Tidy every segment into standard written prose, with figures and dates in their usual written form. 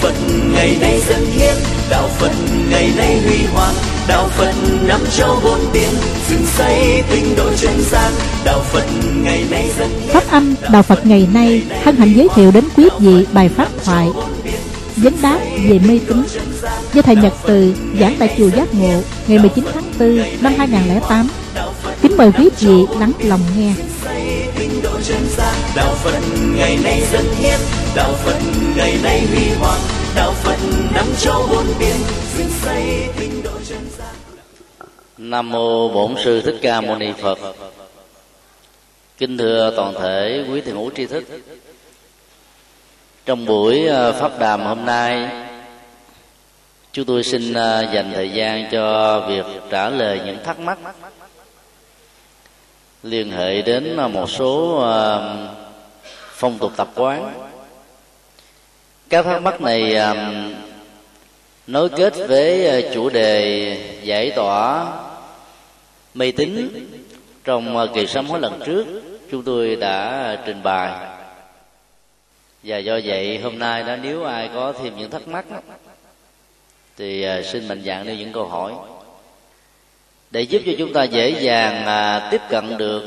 Phật ngày nay dâng hiến, đạo Phật ngày nay huy hoàng, đạo Phật năm châu bốn biển, dựng xây tinh độ chân gian, đạo Phật ngày nay dâng hiến. Pháp âm đạo Phật ngày nay hân hạnh giới thiệu đến quý vị bài pháp thoại vấn đáp về mê tín do thầy Nhật Từ giảng tại chùa Giác Ngộ ngày 19 tháng 4 năm 2008. Kính mời quý vị lắng lòng nghe. Đạo Phật ngày nay dâng hiến, đạo Phật ngày nay huy hoàng, đạo Phật năm châu bốn biển, dựng xây tinh độ chân gian. Nam mô Bổn Sư Thích Ca Mô Ni Phật. Kính thưa toàn thể quý thiền hữu tri thức, trong buổi pháp đàm hôm nay, chúng tôi xin dành thời gian cho việc trả lời những thắc mắc liên hệ đến một số phong tục tập quán. Các thắc mắc này nối kết với chủ đề giải tỏa mê tín trong kỳ sám hối lần trước chúng tôi đã trình bày. Và do vậy hôm nay đó, nếu ai có thêm những thắc mắc thì xin mạnh dạn nêu những câu hỏi để giúp cho chúng ta dễ dàng tiếp cận được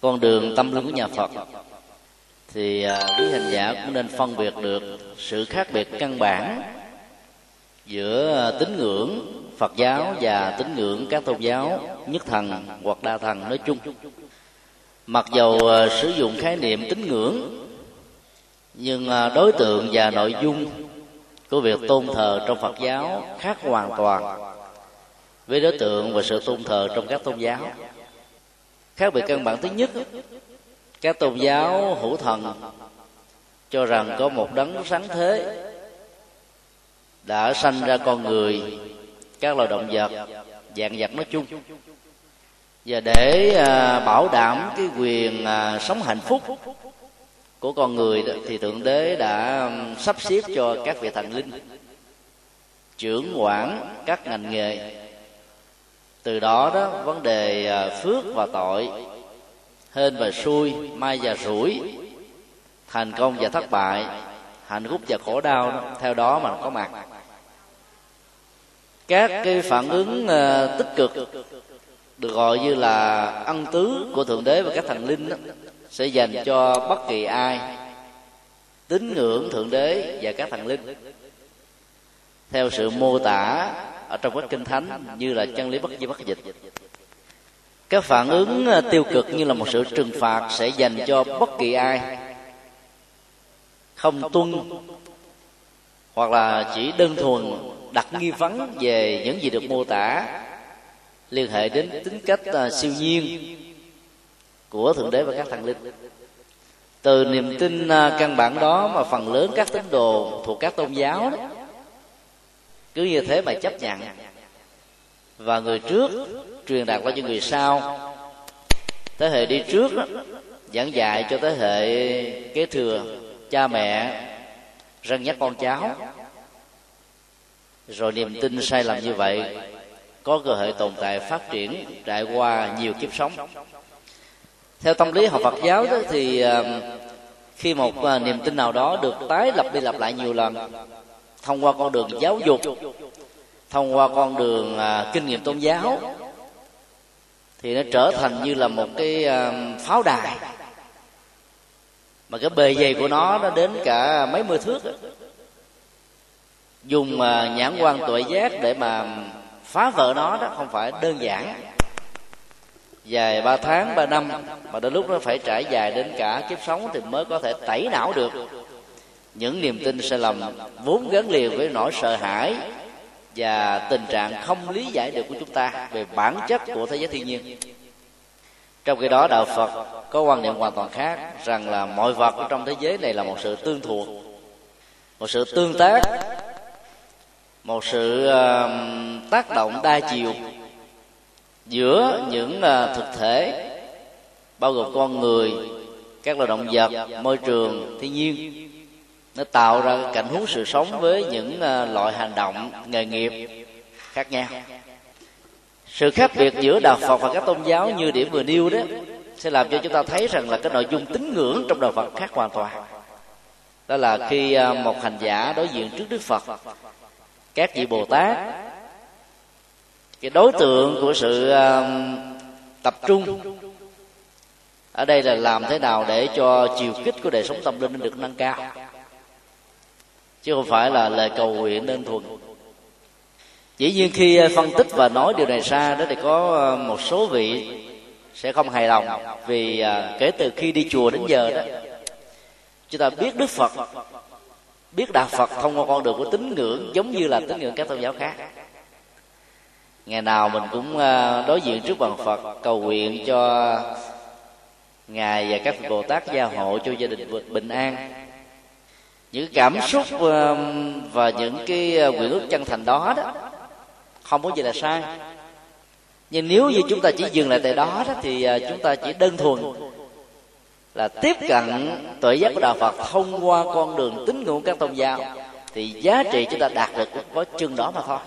con đường tâm linh của nhà Phật. Thì quý hành giả cũng nên phân biệt được sự khác biệt căn bản giữa tín ngưỡng Phật giáo và tín ngưỡng các tôn giáo nhất thần hoặc đa thần nói chung. Mặc dầu sử dụng khái niệm tín ngưỡng, nhưng đối tượng và nội dung của việc tôn thờ trong Phật giáo khác hoàn toàn với đối tượng và sự tôn thờ trong các tôn giáo. Khác biệt căn bản thứ nhất, các tôn giáo hữu thần cho rằng có một đấng sáng thế đã sanh ra con người, các loài động vật, vạn vật nói chung, và để bảo đảm cái quyền sống hạnh phúc của con người thì Thượng Đế đã sắp xếp cho các vị thần linh trưởng quản các ngành nghề. Từ đó đó, vấn đề phước và tội, hên và xui, may và rủi, thành công và thất bại, hạnh phúc và khổ đau đó, theo đó mà có mặt. Các cái phản ứng tích cực được gọi như là ân tứ của Thượng Đế và các thần linh đó, sẽ dành cho bất kỳ ai tín ngưỡng Thượng Đế và các thần linh theo sự mô tả ở trong các kinh thánh như là chân lý bất di bất dịch. Các phản ứng tiêu cực như là một sự trừng phạt sẽ dành cho bất kỳ ai không tuân hoặc là chỉ đơn thuần đặt nghi vấn về những gì được mô tả liên hệ đến tính cách siêu nhiên của Thượng Đế và các thần linh. Từ niềm tin căn bản đó mà phần lớn các tín đồ thuộc các tôn giáo đó, cứ như thế mà chấp nhận, và người trước truyền đạt qua cho người sau, thế hệ đi trước đó, giảng dạy cho thế hệ kế thừa, cha mẹ răn nhắc con cháu, rồi niềm tin sai lầm như vậy có cơ hội tồn tại phát triển trải qua nhiều kiếp sống. Theo tâm lý học Phật giáo đó, thì khi một niềm tin nào đó được tái lập đi lặp lại nhiều lần thông qua con đường giáo dục, thông qua con đường kinh nghiệm tôn giáo, thì nó trở thành như là một cái pháo đài mà cái bề dày của nó đến cả mấy mươi thước, dùng nhãn quan tuệ giác để mà phá vỡ nó đó không phải đơn giản, dài 3 tháng 3 năm, mà đến lúc nó phải trải dài đến cả kiếp sống thì mới có thể tẩy não được những niềm tin sai lầm vốn gắn liền với nỗi sợ hãi và tình trạng không lý giải được của chúng ta về bản chất của thế giới thiên nhiên. Trong khi đó đạo Phật có quan niệm hoàn toàn khác, rằng là mọi vật trong thế giới này là một sự tương thuộc, một sự tương tác, một sự tác động đa chiều giữa những thực thể bao gồm con người, các loài động vật, môi trường, thiên nhiên. Nó tạo ra cảnh huống sự sống với những loại hành động, nghề nghiệp khác nhau. Sự khác biệt giữa đạo Phật và các tôn giáo như điểm vừa nêu đó sẽ làm cho chúng ta thấy rằng là cái nội dung tín ngưỡng trong đạo Phật khác hoàn toàn. Đó là khi một hành giả đối diện trước Đức Phật, các vị Bồ Tát, cái đối tượng của sự tập trung ở đây là làm thế nào để cho chiều kích của đời sống tâm linh được nâng cao, chứ không phải là lời cầu nguyện đơn thuần. Dĩ nhiên khi phân tích và nói điều này ra đó thì có một số vị sẽ không hài lòng, vì kể từ khi đi chùa đến giờ đó, chúng ta biết Đức Phật, biết Đạo Phật thông qua con đường của tín ngưỡng, giống như là tín ngưỡng các tôn giáo khác. Ngày nào mình cũng đối diện trước bàn Phật, cầu nguyện cho Ngài và các Bồ Tát gia hộ cho gia đình bình an. Những cảm xúc và những cái nguyện ước chân thành đó đó không có gì là sai. Nhưng nếu như chúng ta chỉ dừng lại tại đó, đó thì chúng ta chỉ đơn thuần là tiếp cận tuệ giác của Đạo Phật thông qua con đường tín ngưỡng các tôn giáo, thì giá trị chúng ta đạt được có chừng đó mà thôi.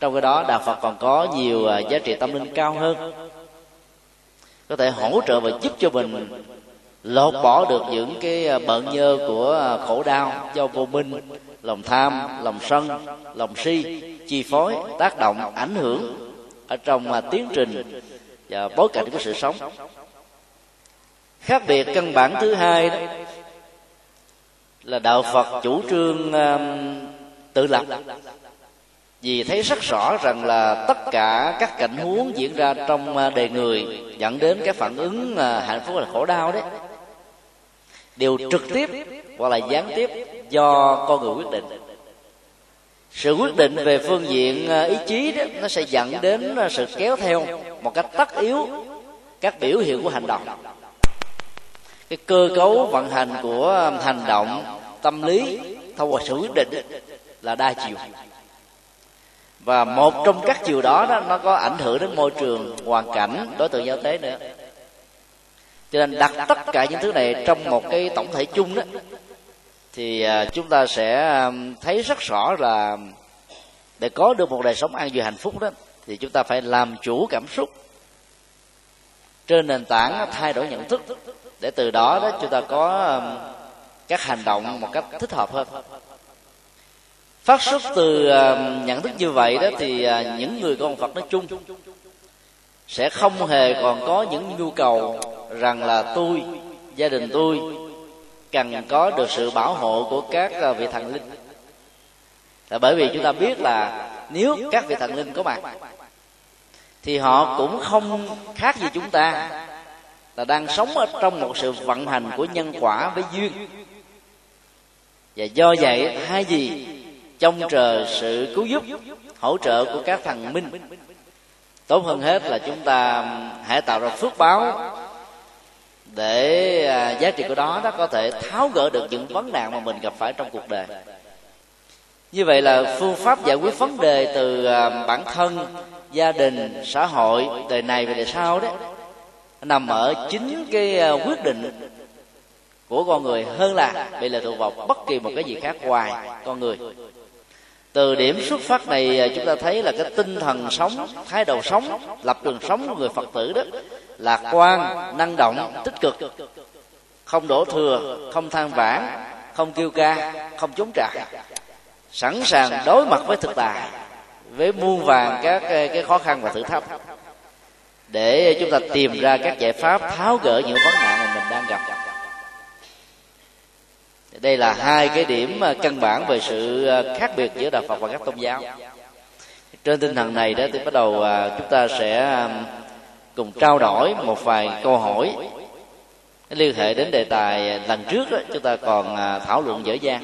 Trong cái đó Đạo Phật còn có nhiều giá trị tâm linh cao hơn, có thể hỗ trợ và giúp cho mình lột bỏ được những cái bợn nhơ của khổ đau do vô minh, lòng tham, lòng sân, lòng si chi phối, tác động, ảnh hưởng ở trong tiến trình và bối cảnh của sự sống. Khác biệt căn bản thứ hai đó là Đạo Phật chủ trương tự lập, vì thấy rất rõ rằng là tất cả các cảnh huống diễn ra trong đời người dẫn đến cái phản ứng hạnh phúc là khổ đau đấy đều trực tiếp hoặc là gián tiếp do con người quyết định. Sự quyết định về phương diện ý chí đó, nó sẽ dẫn đến sự kéo theo một cách tất yếu các biểu hiện của hành động. Cái cơ cấu vận hành của hành động tâm lý thông qua sự quyết định là đa chiều, và một trong các chiều đó, đó nó có ảnh hưởng đến môi trường, hoàn cảnh, đối tượng giao tế nữa. Cho nên đặt tất cả những thứ này trong một cái tổng thể chung đó, thì chúng ta sẽ thấy rất rõ là để có được một đời sống an vui hạnh phúc đó, thì chúng ta phải làm chủ cảm xúc trên nền tảng thay đổi nhận thức, để từ đó đó chúng ta có các hành động một cách thích hợp hơn. Phát xuất từ nhận thức như vậy đó thì những người con Phật nói chung sẽ không hề còn có những nhu cầu rằng là tôi, gia đình tôi cần có được sự bảo hộ của các vị thần linh. Là bởi vì chúng ta biết là nếu các vị thần linh có mặt thì họ cũng không khác gì chúng ta, là đang sống ở trong một sự vận hành của nhân quả với duyên. Và do vậy hai gì trông chờ sự cứu giúp, hỗ trợ của các thần minh. Tốt hơn hết là chúng ta hãy tạo ra phước báo để giá trị của đó nó có thể tháo gỡ được những vấn nạn mà mình gặp phải trong cuộc đời. Như vậy là phương pháp giải quyết vấn đề từ bản thân, gia đình, xã hội, đời này và đời sau đấy, nằm ở chính cái quyết định của con người hơn là bị lệ thuộc vào bất kỳ một cái gì khác ngoài con người. Từ điểm xuất phát này chúng ta thấy là cái tinh thần sống, thái độ sống, lập trường sống của người Phật tử đó lạc quan, năng động, tích cực, không đổ thừa, không than vãn, không kêu ca, không chống trả, sẵn sàng đối mặt với thực tại, với muôn vàn các cái khó khăn và thử thách, để chúng ta tìm ra các giải pháp tháo gỡ những vấn nạn mà mình đang gặp. Đây là hai cái điểm căn bản về sự khác biệt giữa Đạo Phật và các tôn giáo. Trên tinh thần này đó thì bắt đầu chúng ta sẽ cùng trao đổi một vài câu hỏi liên hệ đến đề tài lần trước đó, chúng ta còn thảo luận dở dang.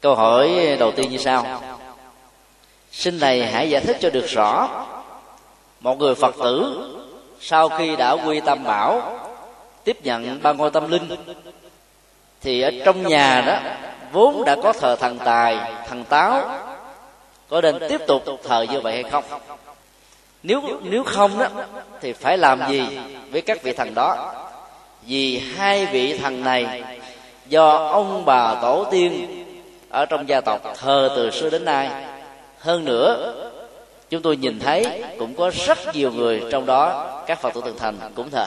Câu hỏi đầu tiên như sau: xin thầy hãy giải thích cho được rõ, một người Phật tử sau khi đã quy tâm bảo, tiếp nhận ba ngôi tâm linh, thì ở trong nhà đó vốn đã có thờ thần tài, thần táo, có nên tiếp tục thờ như vậy hay không? Nếu không đó thì phải làm gì với các vị thần đó? Vì hai vị thần này do ông bà tổ tiên ở trong gia tộc thờ từ xưa đến nay. Hơn nữa, chúng tôi nhìn thấy cũng có rất nhiều người, trong đó các Phật tử Thượng Thành cũng thờ.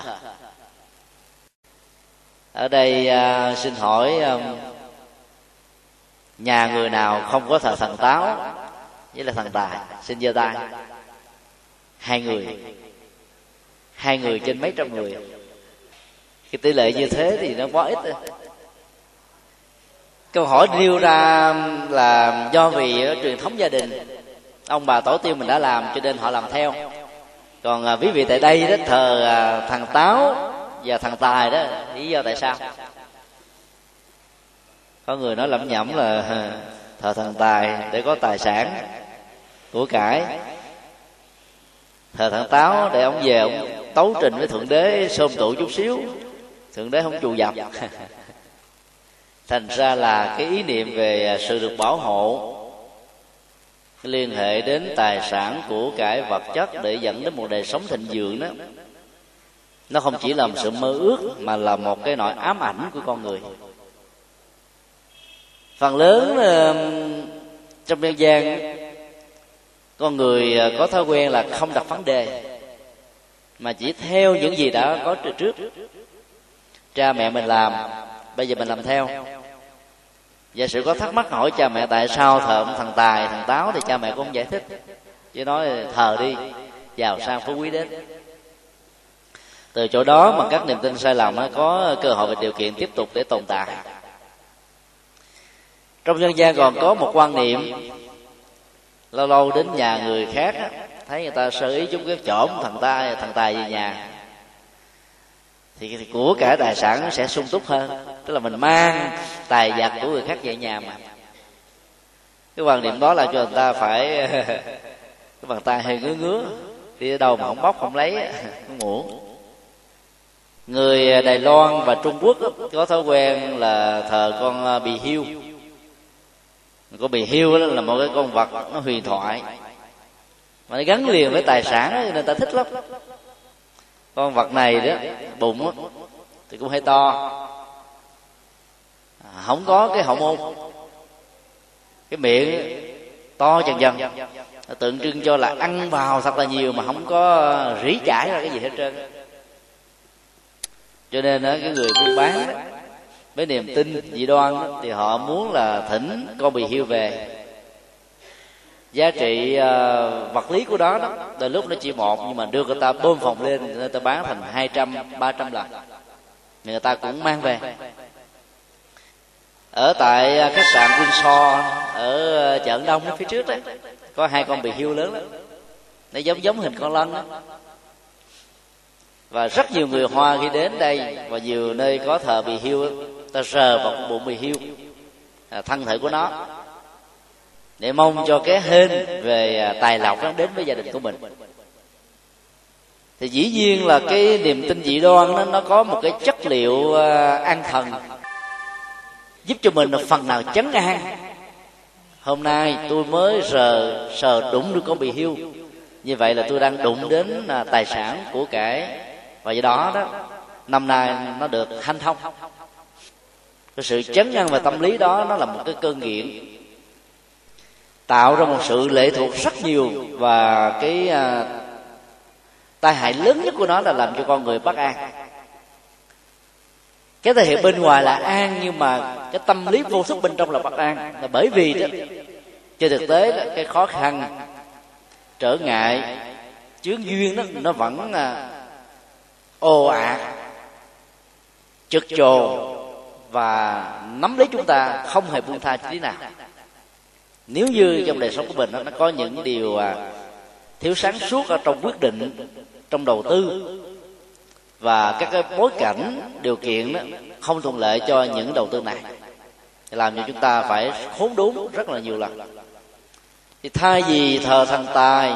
Ở đây xin hỏi nhà người nào không có thờ thần Táo với là thần Tài, xin giơ tay. Hai người trên mấy trăm người, cái tỷ lệ như thế thì nó quá ít. Câu hỏi nêu ra là do vì truyền thống gia đình, ông bà tổ tiên mình đã làm cho nên họ làm theo. Còn quý vị tại đây đó thờ thằng Táo và thằng Tài đó, lý do tại sao? Có người nói lẩm nhẩm là thờ thằng Tài để có tài sản của cải, thờ thằng Táo để ông về ông tấu trình với Thượng Đế xôm tụ chút xíu, Thượng Đế không trù dập. Thành ra là cái ý niệm về sự được bảo hộ liên hệ đến tài sản của cải vật chất để dẫn đến một đời sống thịnh vượng đó, nó không chỉ là một sự mơ ước mà là một cái nỗi ám ảnh của con người. Phần lớn trong nhân gian, con người có thói quen là không đặt vấn đề mà chỉ theo những gì đã có từ trước. Cha mẹ mình làm, bây giờ mình làm theo. Giả sử có thắc mắc hỏi cha mẹ tại sao thờ thằng Tài, thằng Táo thì cha mẹ cũng không giải thích, chỉ nói thờ đi, giàu sang phú quý đến. Từ chỗ đó mà các niềm tin sai lầm có cơ hội và điều kiện tiếp tục để tồn tại. Trong nhân gian còn có một quan niệm, lâu lâu đến nhà người khác thấy người ta sơ ý chúng cái chổm thằng Tài về nhà thì của cả tài sản nó sẽ sung túc hơn, tức là mình mang tài vật của người khác về nhà mà. Cái quan niệm đó là cho người ta phải cái bàn tay hơi ngứa, đi ở đâu mà không bóc không lấy không muộn. Người Đài Loan và Trung Quốc có thói quen là thờ con bì hiêu. Con bì hiêu đó là một cái con vật nó huyền thoại mà nó gắn liền với tài sản nên ta thích lắm. Con vật này đó, bụng đó, thì cũng hơi to, không có cái hậu môn, cái miệng to dần dần, tượng trưng cho là ăn vào thật là nhiều mà không có rỉ chảy ra cái gì hết trơn. Cho nên đó, cái người buôn bán đó, với niềm tin dị đoan đó, thì họ muốn là thỉnh con bì hiêu về. Giá trị vật lý của đó từ lúc nó chỉ một, nhưng mà đưa người ta bơm phòng lên, người ta bán thành 200-300 lần, người ta cũng mang về. Ở tại khách sạn Windsor ở chợ Đông phía trước đó, có hai con bì hiêu lớn đó, nó giống hình con lân đó. Và rất nhiều người Hoa khi đến đây và nhiều nơi có thờ bì hiêu, ta sờ vào cái bụng bì hiêu, thân thể của nó, để mong cho cái hên về tài lộc nó đến với gia đình của mình. Thì dĩ nhiên là cái niềm tin dị đoan nó có một cái chất liệu an thần, giúp cho mình phần nào chấn an. Hôm nay tôi mới sờ đụng được con bì hiêu, như vậy là tôi đang đụng đến tài sản của cải, và do đó đó năm nay nó được hanh thông. Cái sự chấn an và tâm lý đó nó là một cái cơn nghiện, tạo ra một sự lệ thuộc rất nhiều, và cái tai hại lớn nhất của nó là làm cho con người bất an. Cái thể hiện bên ngoài là an, nhưng mà cái tâm lý vô thức bên trong là bất an, là bởi vì đó, trên thực tế đó, cái khó khăn trở ngại chướng duyên đó, nó vẫn ồ ạt chực trồ và nắm lấy chúng ta không hề buông tha tí nào. Nếu như trong đời sống của mình nó có những điều thiếu sáng suốt ở trong quyết định, trong đầu tư, và các cái bối cảnh điều kiện đó không thuận lợi cho những đầu tư này, làm cho chúng ta phải khốn đốn rất là nhiều lần. Thì thay vì thờ thần Tài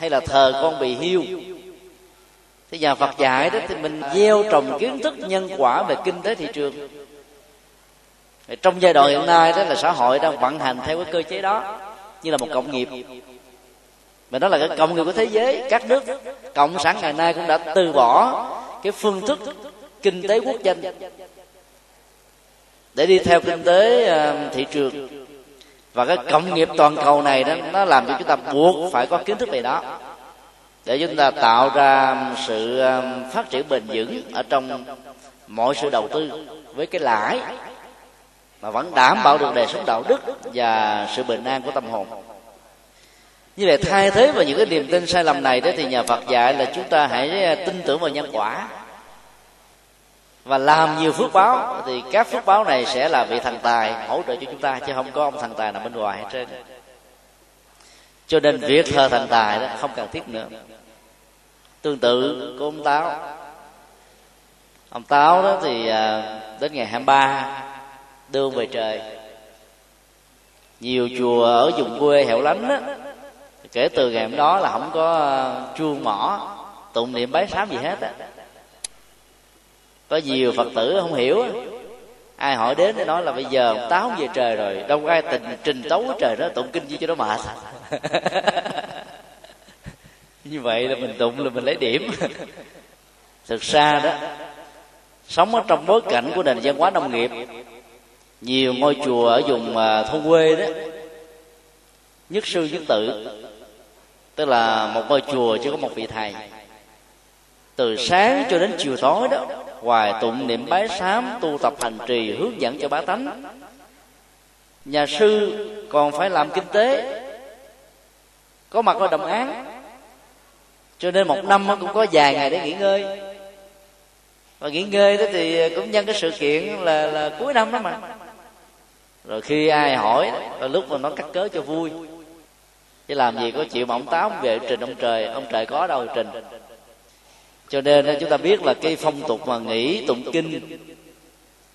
hay là thờ con bì hiêu, thì nhà Phật dạy đó, thì mình gieo trồng kiến thức nhân quả về kinh tế thị trường. Trong giai đoạn hiện nay đó là xã hội đang vận hành theo cái cơ chế đó như là một cộng nghiệp, mà đó là cái cộng nghiệp của thế giới. Các nước cộng sản ngày nay cũng đã từ bỏ cái phương thức kinh tế quốc dân để đi theo kinh tế thị trường, và cái cộng nghiệp toàn cầu này đó, nó làm cho chúng ta buộc phải có kiến thức về đó để chúng ta tạo ra sự phát triển bền vững ở trong mọi sự đầu tư với cái lãi mà vẫn đảm bảo được đời sống đạo đức và sự bình an của tâm hồn. Như vậy thay thế vào những cái niềm tin sai lầm này đó, thì nhà Phật dạy là chúng ta hãy tin tưởng vào nhân quả và làm nhiều phước báo, thì các phước báo này sẽ là vị thần tài hỗ trợ cho chúng ta, chứ không có ông thần tài nào bên ngoài hết trơn. Cho nên việc thờ thần tài đó không cần thiết nữa. Tương tự của ông Táo. Ông Táo đó thì đến ngày 23 đưa ông về trời. Nhiều chùa ở vùng quê hẻo lánh đó, kể từ ngày hôm đó là không có chuông mỏ tụng niệm bái sám gì hết á. Có nhiều Phật tử không hiểu, ai hỏi đến để nói là bây giờ ông Táo về trời rồi, đâu có ai trình tấu ở trời đó, tụng kinh gì cho nó mệt. Như vậy là mình tụng là mình lấy điểm. Thực ra đó, sống ở trong bối cảnh của nền văn hóa nông nghiệp, nhiều ngôi chùa ở vùng thôn quê đó nhất sư nhất tự, tức là một ngôi chùa chỉ có một vị thầy, từ sáng cho đến chiều tối đó hoài tụng niệm bái sám, tu tập hành trì, hướng dẫn cho bá tánh. Nhà sư còn phải làm kinh tế, có mặt ở đồng án, cho nên một năm cũng có vài ngày để nghỉ ngơi. Và nghỉ ngơi đó thì cũng nhân cái sự kiện là cuối năm đó mà. Rồi khi ai hỏi đó, lúc mà nó cắt cớ cho vui, chứ làm gì có chịu mà ông Táo về trình ông trời có đâu trình. Cho nên chúng ta biết là cái phong tục mà nghỉ tụng kinh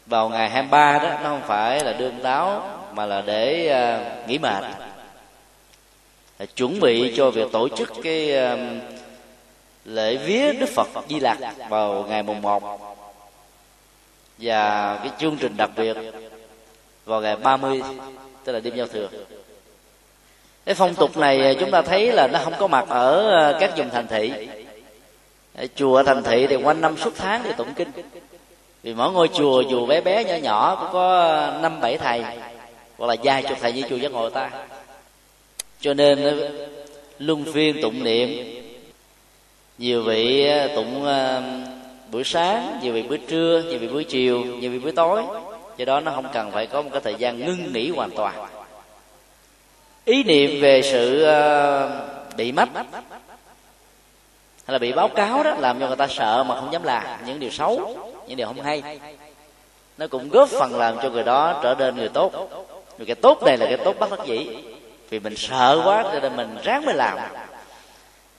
vào ngày 23 đó, nó không phải là đương Táo mà là để nghỉ mệt, là chuẩn bị cho việc tổ chức cái lễ vía Đức Phật Di Lạc vào ngày mùng 1, và cái chương trình đặc biệt vào ngày 30, tức là đêm giao thừa. Cái phong tục này chúng ta thấy là nó không có mặt ở các vùng thành thị. Chùa thành thị thì quanh năm suốt tháng thì tụng kinh, vì mỗi ngôi chùa dù bé bé nhỏ nhỏ cũng có 5-7 thầy, hoặc là vài chục thầy như chùa Giác Ngộ ta. Cho nên luân phiên tụng niệm, nhiều vị tụng buổi sáng, nhiều vị buổi trưa, nhiều vị buổi chiều, nhiều vị buổi tối. Do đó nó không cần phải có một cái thời gian ngưng nghỉ hoàn toàn. Ý niệm về sự bị mách hay là bị báo cáo đó làm cho người ta sợ mà không dám làm những điều xấu, những điều không hay. Nó cũng góp phần làm cho người đó trở nên người tốt. Vì cái tốt này là cái tốt bất đắc dĩ, vì mình sợ quá cho nên mình ráng mới làm.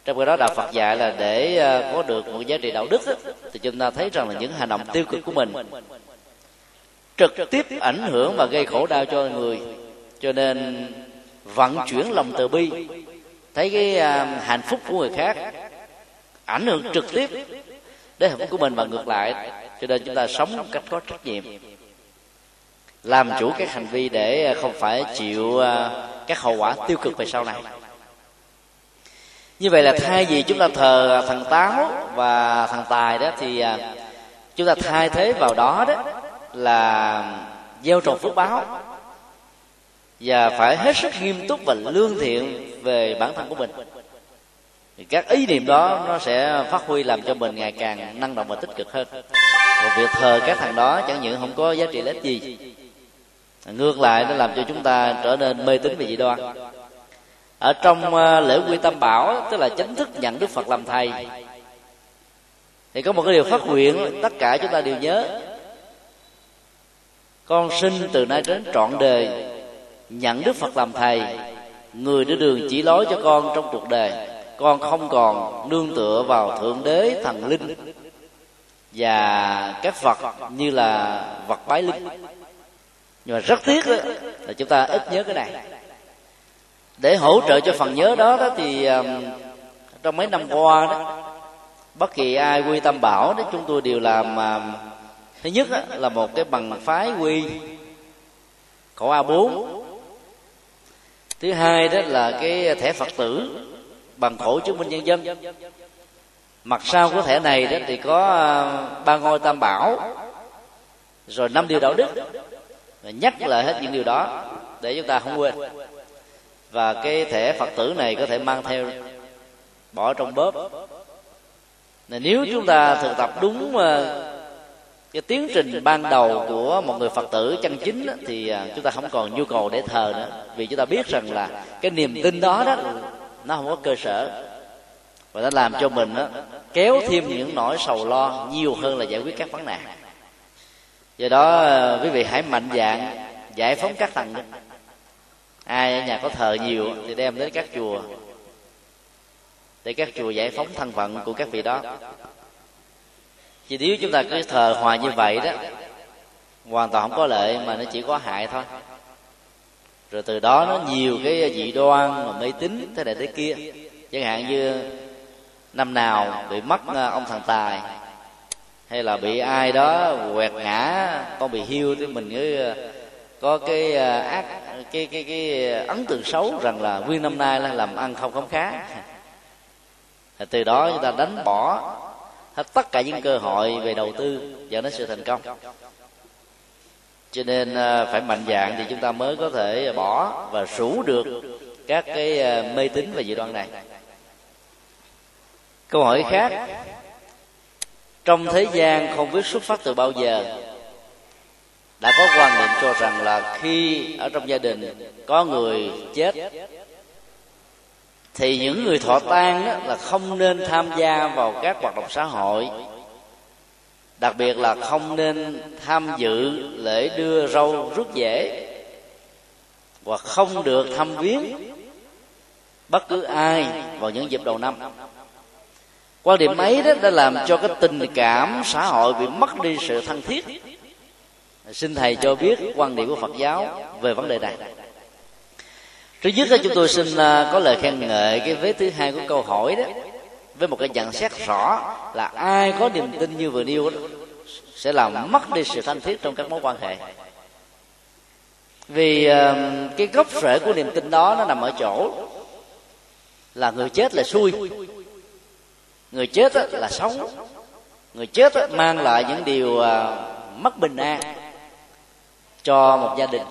Trong cái đó đạo Phật dạy là để có được một giá trị đạo đức đó, thì chúng ta thấy rằng là những hành động tiêu cực của mình trực tiếp ảnh hưởng và gây khổ đau cho người. Cho nên vận chuyển lòng từ bi, thấy cái hạnh phúc của người khác ảnh hưởng trực tiếp đến hạnh phúc của mình và ngược lại. Cho nên chúng ta sống một cách có trách nhiệm, làm chủ các hành vi để không phải chịu các hậu quả tiêu cực về sau này. Như vậy là thay vì chúng ta thờ thần Táo và thần Tài đó, thì chúng ta thay thế vào đó đó là gieo trồng phước báo, và phải hết sức nghiêm túc và lương thiện về bản thân của mình. Các ý niệm đó nó sẽ phát huy làm cho mình ngày càng năng động và tích cực hơn. Còn việc thờ các thằng đó chẳng những không có giá trị lợi ích gì, ngược lại nó làm cho chúng ta trở nên mê tín và dị đoan. Ở trong lễ quy tam bảo, tức là chính thức nhận Đức Phật làm thầy, thì có một cái điều phát nguyện tất cả chúng ta đều nhớ: con xin từ nay đến trọn đời nhận Đức Phật làm thầy, người đưa đường chỉ lối cho con trong cuộc đời. Con không còn nương tựa vào thượng đế, thần linh và các vật như là vật bái linh. Nhưng mà rất tiếc đó, là chúng ta ít nhớ cái này. Để hỗ trợ cho phần nhớ đó, thì trong mấy năm qua đó, bất kỳ ai quy tam bảo đó chúng tôi đều làm. Thứ nhất đó, là một cái bằng phái quy khổ A4. Thứ hai đó là cái thẻ Phật tử bằng khổ chứng minh nhân dân. Mặt sau của thẻ này đó thì có 3 ngôi tam bảo, rồi 5 điều đạo đức, và nhắc lại hết những điều đó để chúng ta không quên. Và cái thẻ Phật tử này có thể mang theo, bỏ trong bóp. Nếu chúng ta thực tập đúng Cái tiến trình ban đầu của một người Phật tử chân chính đó, thì chúng ta không còn nhu cầu để thờ nữa, vì chúng ta biết rằng là cái niềm tin đó đó nó không có cơ sở, và nó làm cho mình đó, kéo thêm những nỗi sầu lo nhiều hơn là giải quyết các vấn nạn. Do đó quý vị hãy mạnh dạn giải phóng các tầng đó. Ai ở nhà có thờ nhiều thì đem đến các chùa để các chùa giải phóng thân phận của các vị đó. Chỉ nếu chúng ta cứ thờ hoài như vậy đó, hoàn toàn không có lợi mà nó chỉ có hại thôi. Rồi từ đó nó nhiều cái dị đoan mà mê tín thế này thế kia. Chẳng hạn như năm nào bị mất ông thần tài, hay là bị ai đó quẹt ngã con bị hiu, thì mình cứ có cái ác cái ấn tượng xấu rằng là nguyên năm nay là làm ăn không khấm khá. Từ đó chúng ta đánh bỏ hết tất cả những cơ hội về đầu tư dẫn đến sự thành công. Cho nên phải mạnh dạn thì chúng ta mới có thể bỏ và rũ được các cái mê tín và dị đoan này. Câu hỏi khác: trong thế gian không biết xuất phát từ bao giờ đã có quan niệm cho rằng là khi ở trong gia đình có người chết thì những người thọ tang đó là không nên tham gia vào các hoạt động xã hội, đặc biệt là không nên tham dự lễ đưa râu rước rễ, và không được thăm viếng bất cứ ai vào những dịp đầu năm. Quan điểm ấy đó đã làm cho cái tình cảm xã hội bị mất đi sự thân thiết. Xin thầy cho biết quan điểm của Phật giáo về vấn đề này. Thứ nhất là chúng tôi xin có lời khen ngợi cái vế thứ hai của câu hỏi đó, với một cái nhận xét rõ là ai có niềm tin như vừa nêu đó sẽ làm mất đi sự thân thiết trong các mối quan hệ. Vì cái gốc rễ của niềm tin đó nó nằm ở chỗ là người chết là xui, người chết là sống, người chết mang lại những điều mất bình an cho một gia đình.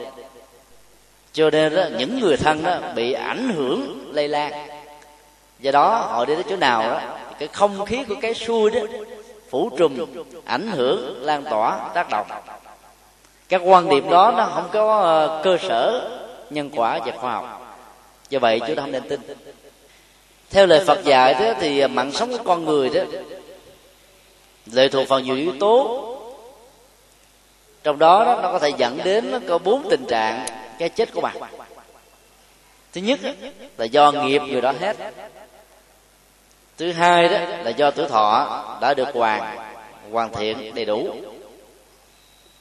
Cho nên đó, những người thân đó bị ảnh hưởng lây lan. Do đó họ đi đến chỗ nào đó, cái không khí của cái xui đó phủ trùm, ảnh hưởng, lan tỏa, tác động. Các quan điểm đó nó không có cơ sở nhân quả và khoa học, do vậy chúng ta không nên tin. Theo lời Phật dạy đó, thì mạng sống của con người đó lệ thuộc vào nhiều yếu tố, trong đó, đó nó có thể dẫn đến có 4 tình trạng cái chết của bạn. Thứ nhất là do nghiệp người đó hết. Thứ hai đó là do tuổi thọ đã được hoàn thiện đầy đủ.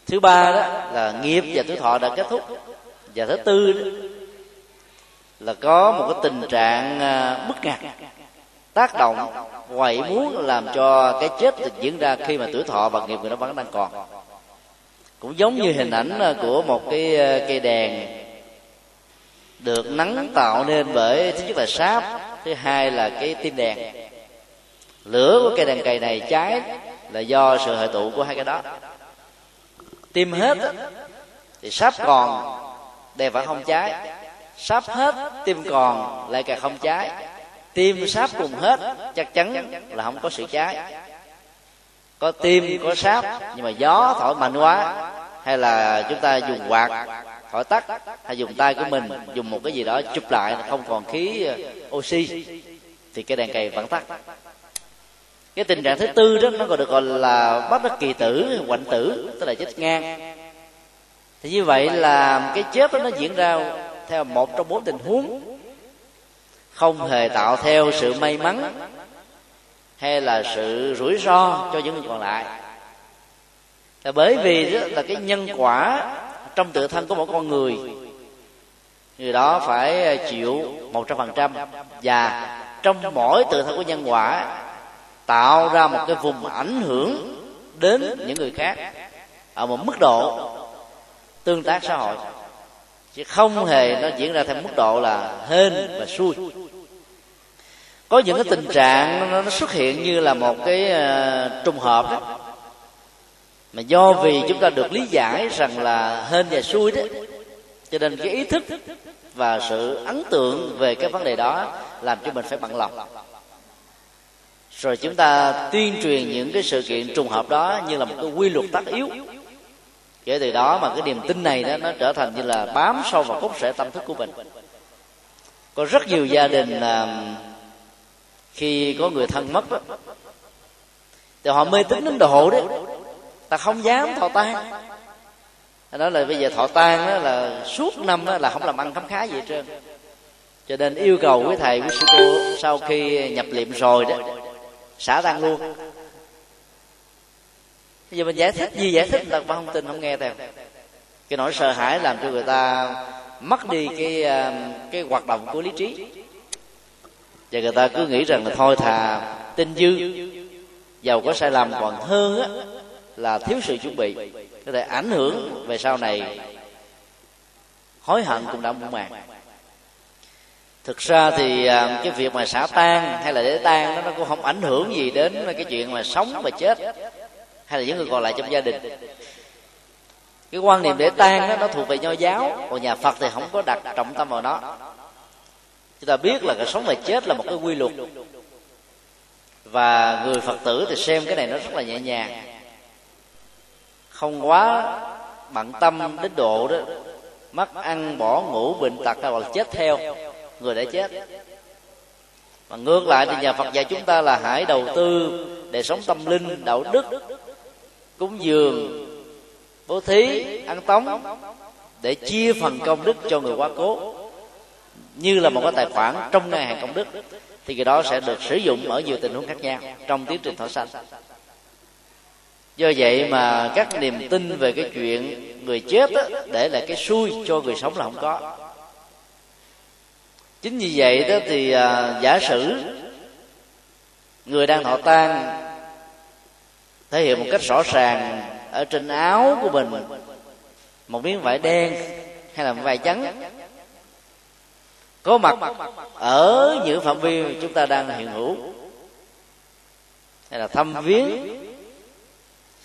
Thứ ba đó là nghiệp và tuổi thọ đã kết thúc. Và thứ tư đó là có một cái tình trạng bất ngờ tác động quậy muốn làm cho cái chết diễn ra khi mà tuổi thọ và nghiệp người đó vẫn đang còn. Cũng giống như hình ảnh của một cái cây đèn được nắng tạo nên bởi thứ nhất là sáp, thứ hai là cái tim đèn. Lửa của cây đèn cầy này cháy là do sự hội tụ của hai cái đó. Tim hết thì sáp còn, đèn vẫn không cháy. Sáp hết, tim còn, lại càng không cháy. Tim sáp cùng hết, chắc chắn là không có sự cháy. Có tim, có sáp, nhưng mà gió thổi mạnh quá, hay là chúng ta dùng quạt thổi tắt, hay dùng tay của mình dùng một cái gì đó chụp lại không còn khí oxy, thì cái đèn cầy vẫn tắt. Cái tình trạng thứ tư đó nó còn được gọi là bất đắc kỳ tử, hoạnh tử, tức là chết ngang. Thì như vậy là cái chết đó nó diễn ra theo một trong 4 tình huống, không hề tạo theo sự may mắn hay là sự rủi ro cho những người còn lại. Là bởi vì đó là cái nhân quả trong tự thân của mỗi con người, người đó phải chịu 100%, và trong mỗi tự thân của nhân quả tạo ra một cái vùng ảnh hưởng đến những người khác ở một mức độ tương tác xã hội, chứ không hề nó diễn ra theo mức độ là hên và xui. Có những cái tình trạng nó xuất hiện như là một cái trùng hợp đó, mà do vì chúng ta được lý giải rằng là hên và xui đó, cho nên cái ý thức và sự ấn tượng về cái vấn đề đó làm cho mình phải bằng lòng. Rồi chúng ta tuyên truyền những cái sự kiện trùng hợp đó như là một cái quy luật tất yếu. Kể từ đó mà cái niềm tin này đó, nó trở thành như là bám sâu vào cốt rễ tâm thức của mình. Có rất nhiều gia đình khi có người thân mất đó, thì họ mê tín đến độ đấy, ta không dám thọ tang. Nói là bây giờ thọ tang đó là suốt năm đó là không làm ăn khám khá gì hết trơn. Cho nên yêu cầu quý thầy quý sư cô sau khi nhập liệm rồi đó, xả tang luôn. Bây giờ mình giải thích gì giải thích người ta không tin, không nghe theo. Cái nỗi sợ hãi làm cho người ta mất đi cái hoạt động của lý trí, và người ta cứ nghĩ rằng là thôi thà tin dư giàu có sai lầm còn hơn á, là thiếu sự chuẩn bị, có thể ảnh hưởng về sau này hối hận cũng đã muộn màng. Thực ra thì cái việc mà xả tang hay là để tang nó cũng không ảnh hưởng gì đến cái chuyện mà sống và chết hay là những người còn lại trong gia đình. Cái quan niệm để tang đó nó thuộc về Nho giáo, còn nhà Phật thì không có đặt trọng tâm vào nó. Chúng ta biết là cái sống và chết là một cái quy luật, và người Phật tử thì xem cái này nó rất là nhẹ nhàng, không quá bận tâm đến độ đó mất ăn bỏ ngủ bệnh tật hoặc là chết theo người đã chết. Mà ngược lại thì nhà Phật dạy chúng ta là hãy đầu tư để sống tâm linh, đạo đức, cúng dường, bố thí, ăn tống để chia phần công đức cho người quá cố, như là một cái tài khoản trong ngân hàng công đức, thì cái đó sẽ được sử dụng ở nhiều tình huống khác nhau trong tiến trình thọ sanh. Do vậy mà các niềm tin về cái chuyện người chết á, để lại cái xui cho người sống là không có. Chính vì vậy đó thì giả sử người đang thọ tang thể hiện một cách rõ ràng ở trên áo của mình một miếng vải đen hay là một vải trắng có mặt ở những phạm vi chúng ta đang hiện hữu, hay là thăm viếng,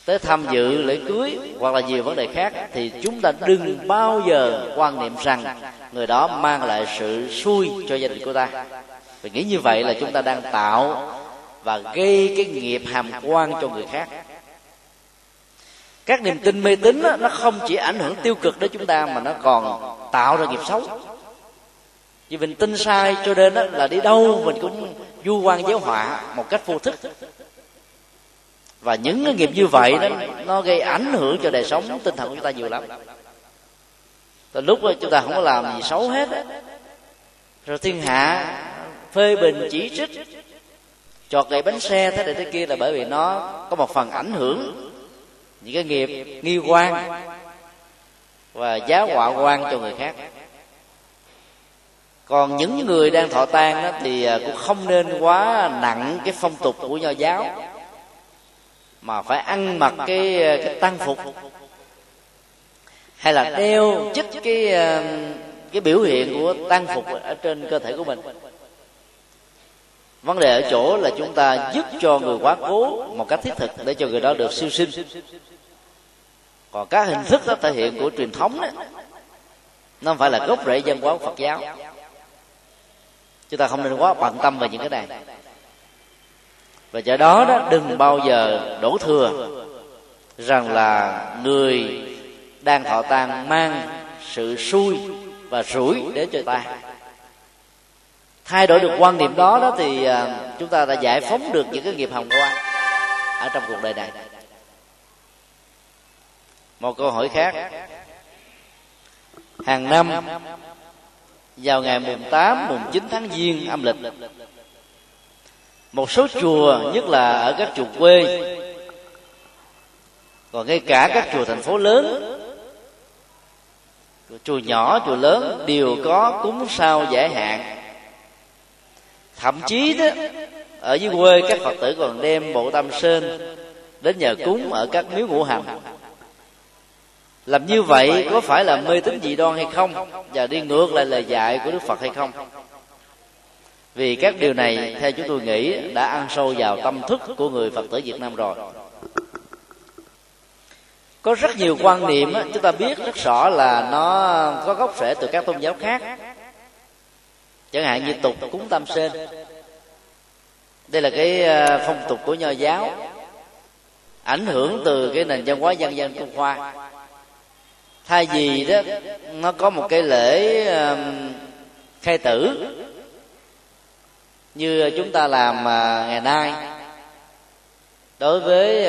tới tham dự lễ cưới hoặc là nhiều vấn đề khác, thì chúng ta đừng bao giờ quan niệm rằng người đó mang lại sự xui cho gia đình của ta. Vì nghĩ như vậy là chúng ta đang tạo và gây cái nghiệp hàm oan cho người khác. Các niềm tin mê tín nó không chỉ ảnh hưởng tiêu cực đến chúng ta mà nó còn tạo ra nghiệp xấu. Vì mình tin sai cho nên là đi đâu mình cũng vu oan gieo họa một cách vô thức. Và những cái nghiệp như vậy đó, nó gây ảnh hưởng cho đời sống tinh thần của chúng ta nhiều lắm. Từ lúc đó, chúng ta không có làm gì xấu hết đó, rồi thiên hạ phê bình chỉ trích, chọt gậy bánh xe thế này thế kia là bởi vì nó có một phần ảnh hưởng những cái nghiệp nghi quan và giá họa quan cho người khác. Còn những người đang thọ tang đó thì cũng không nên quá nặng cái phong tục của Nho giáo, mà phải ăn mặc cái tang phục, hay là đeo chích cái biểu hiện của tang phục ở trên cơ thể của mình. Vấn đề ở chỗ là chúng ta giúp cho người quá cố một cách thiết thực để cho người đó được siêu sinh. Còn các hình thức đó thể hiện của truyền thống đó, nó không phải là gốc rễ văn hóa Phật giáo. Chúng ta không nên quá bận tâm về những cái này. Và do đó, đừng bao giờ đổ thừa rằng là người đang thọ tang mang sự xui và rủi đến cho ta. Thay đổi được quan niệm đó thì chúng ta đã giải phóng được những cái nghiệp hồng quan ở trong cuộc đời này. Một câu hỏi khác. Hàng năm vào ngày mùng 8, mùng 9 tháng Giêng âm lịch, một số chùa, nhất là ở các chùa quê, còn ngay cả các chùa thành phố lớn, chùa nhỏ, chùa lớn đều có cúng sao giải hạn. Thậm chí đó, ở dưới quê các Phật tử còn đem bộ tam sơn đến nhờ cúng ở các miếu ngũ hành. Làm như vậy có phải là mê tín dị đoan hay không, và đi ngược lại lời dạy của Đức Phật hay không? Vì các điều này theo chúng tôi nghĩ đã ăn sâu vào tâm thức của người Phật tử Việt Nam rồi. Có rất nhiều quan niệm chúng ta biết rất rõ là nó có gốc rễ từ các tôn giáo khác, chẳng hạn như tục cúng tam sơn. Đây là cái phong tục của Nho giáo, ảnh hưởng từ cái nền văn hóa dân gian Trung Hoa. Thay vì đó nó có một cái lễ khai tử như chúng ta làm ngày nay, đối với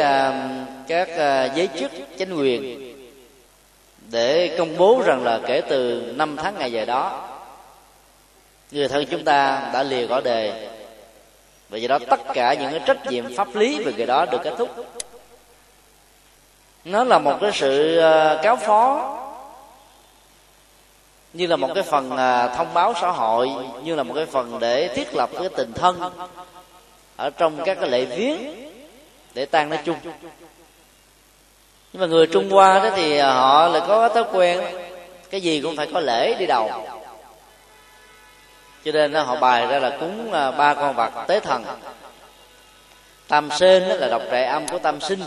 các giới chức chính quyền để công bố rằng là kể từ 5 tháng ngày giờ đó, người thân chúng ta đã lìa cõi đời, và do đó tất cả những cái trách nhiệm pháp lý về cái đó được kết thúc. Nó là một cái sự cáo phó, như là một cái phần thông báo xã hội, như là một cái phần để thiết lập cái tình thân ở trong các cái lễ viếng để tang nói chung. Nhưng mà người Trung Hoa đó thì họ lại có thói quen cái gì cũng phải có lễ đi đầu, cho nên họ bày ra là cúng 3 con vật tế thần. Tam Sên đó là đọc trại âm của Tam Sinh,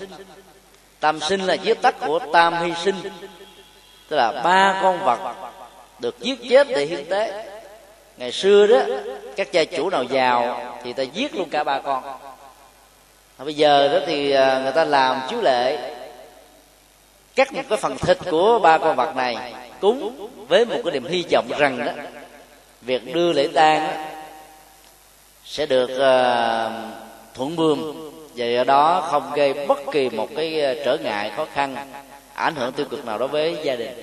Tam Sinh là giết tách của Tam Hy Sinh, tức là 3 con vật được giết chết để hiến tế. Ngày xưa đó các gia chủ nào giàu thì ta giết luôn cả 3 con. Bây giờ đó thì người ta làm chiếu lệ, cắt một cái phần thịt của 3 con vật này cúng với một cái niềm hy vọng rằng đó việc đưa lễ tang sẽ được thuận buồm, và do đó không gây bất kỳ một cái trở ngại, khó khăn, ảnh hưởng tiêu cực nào đối với gia đình.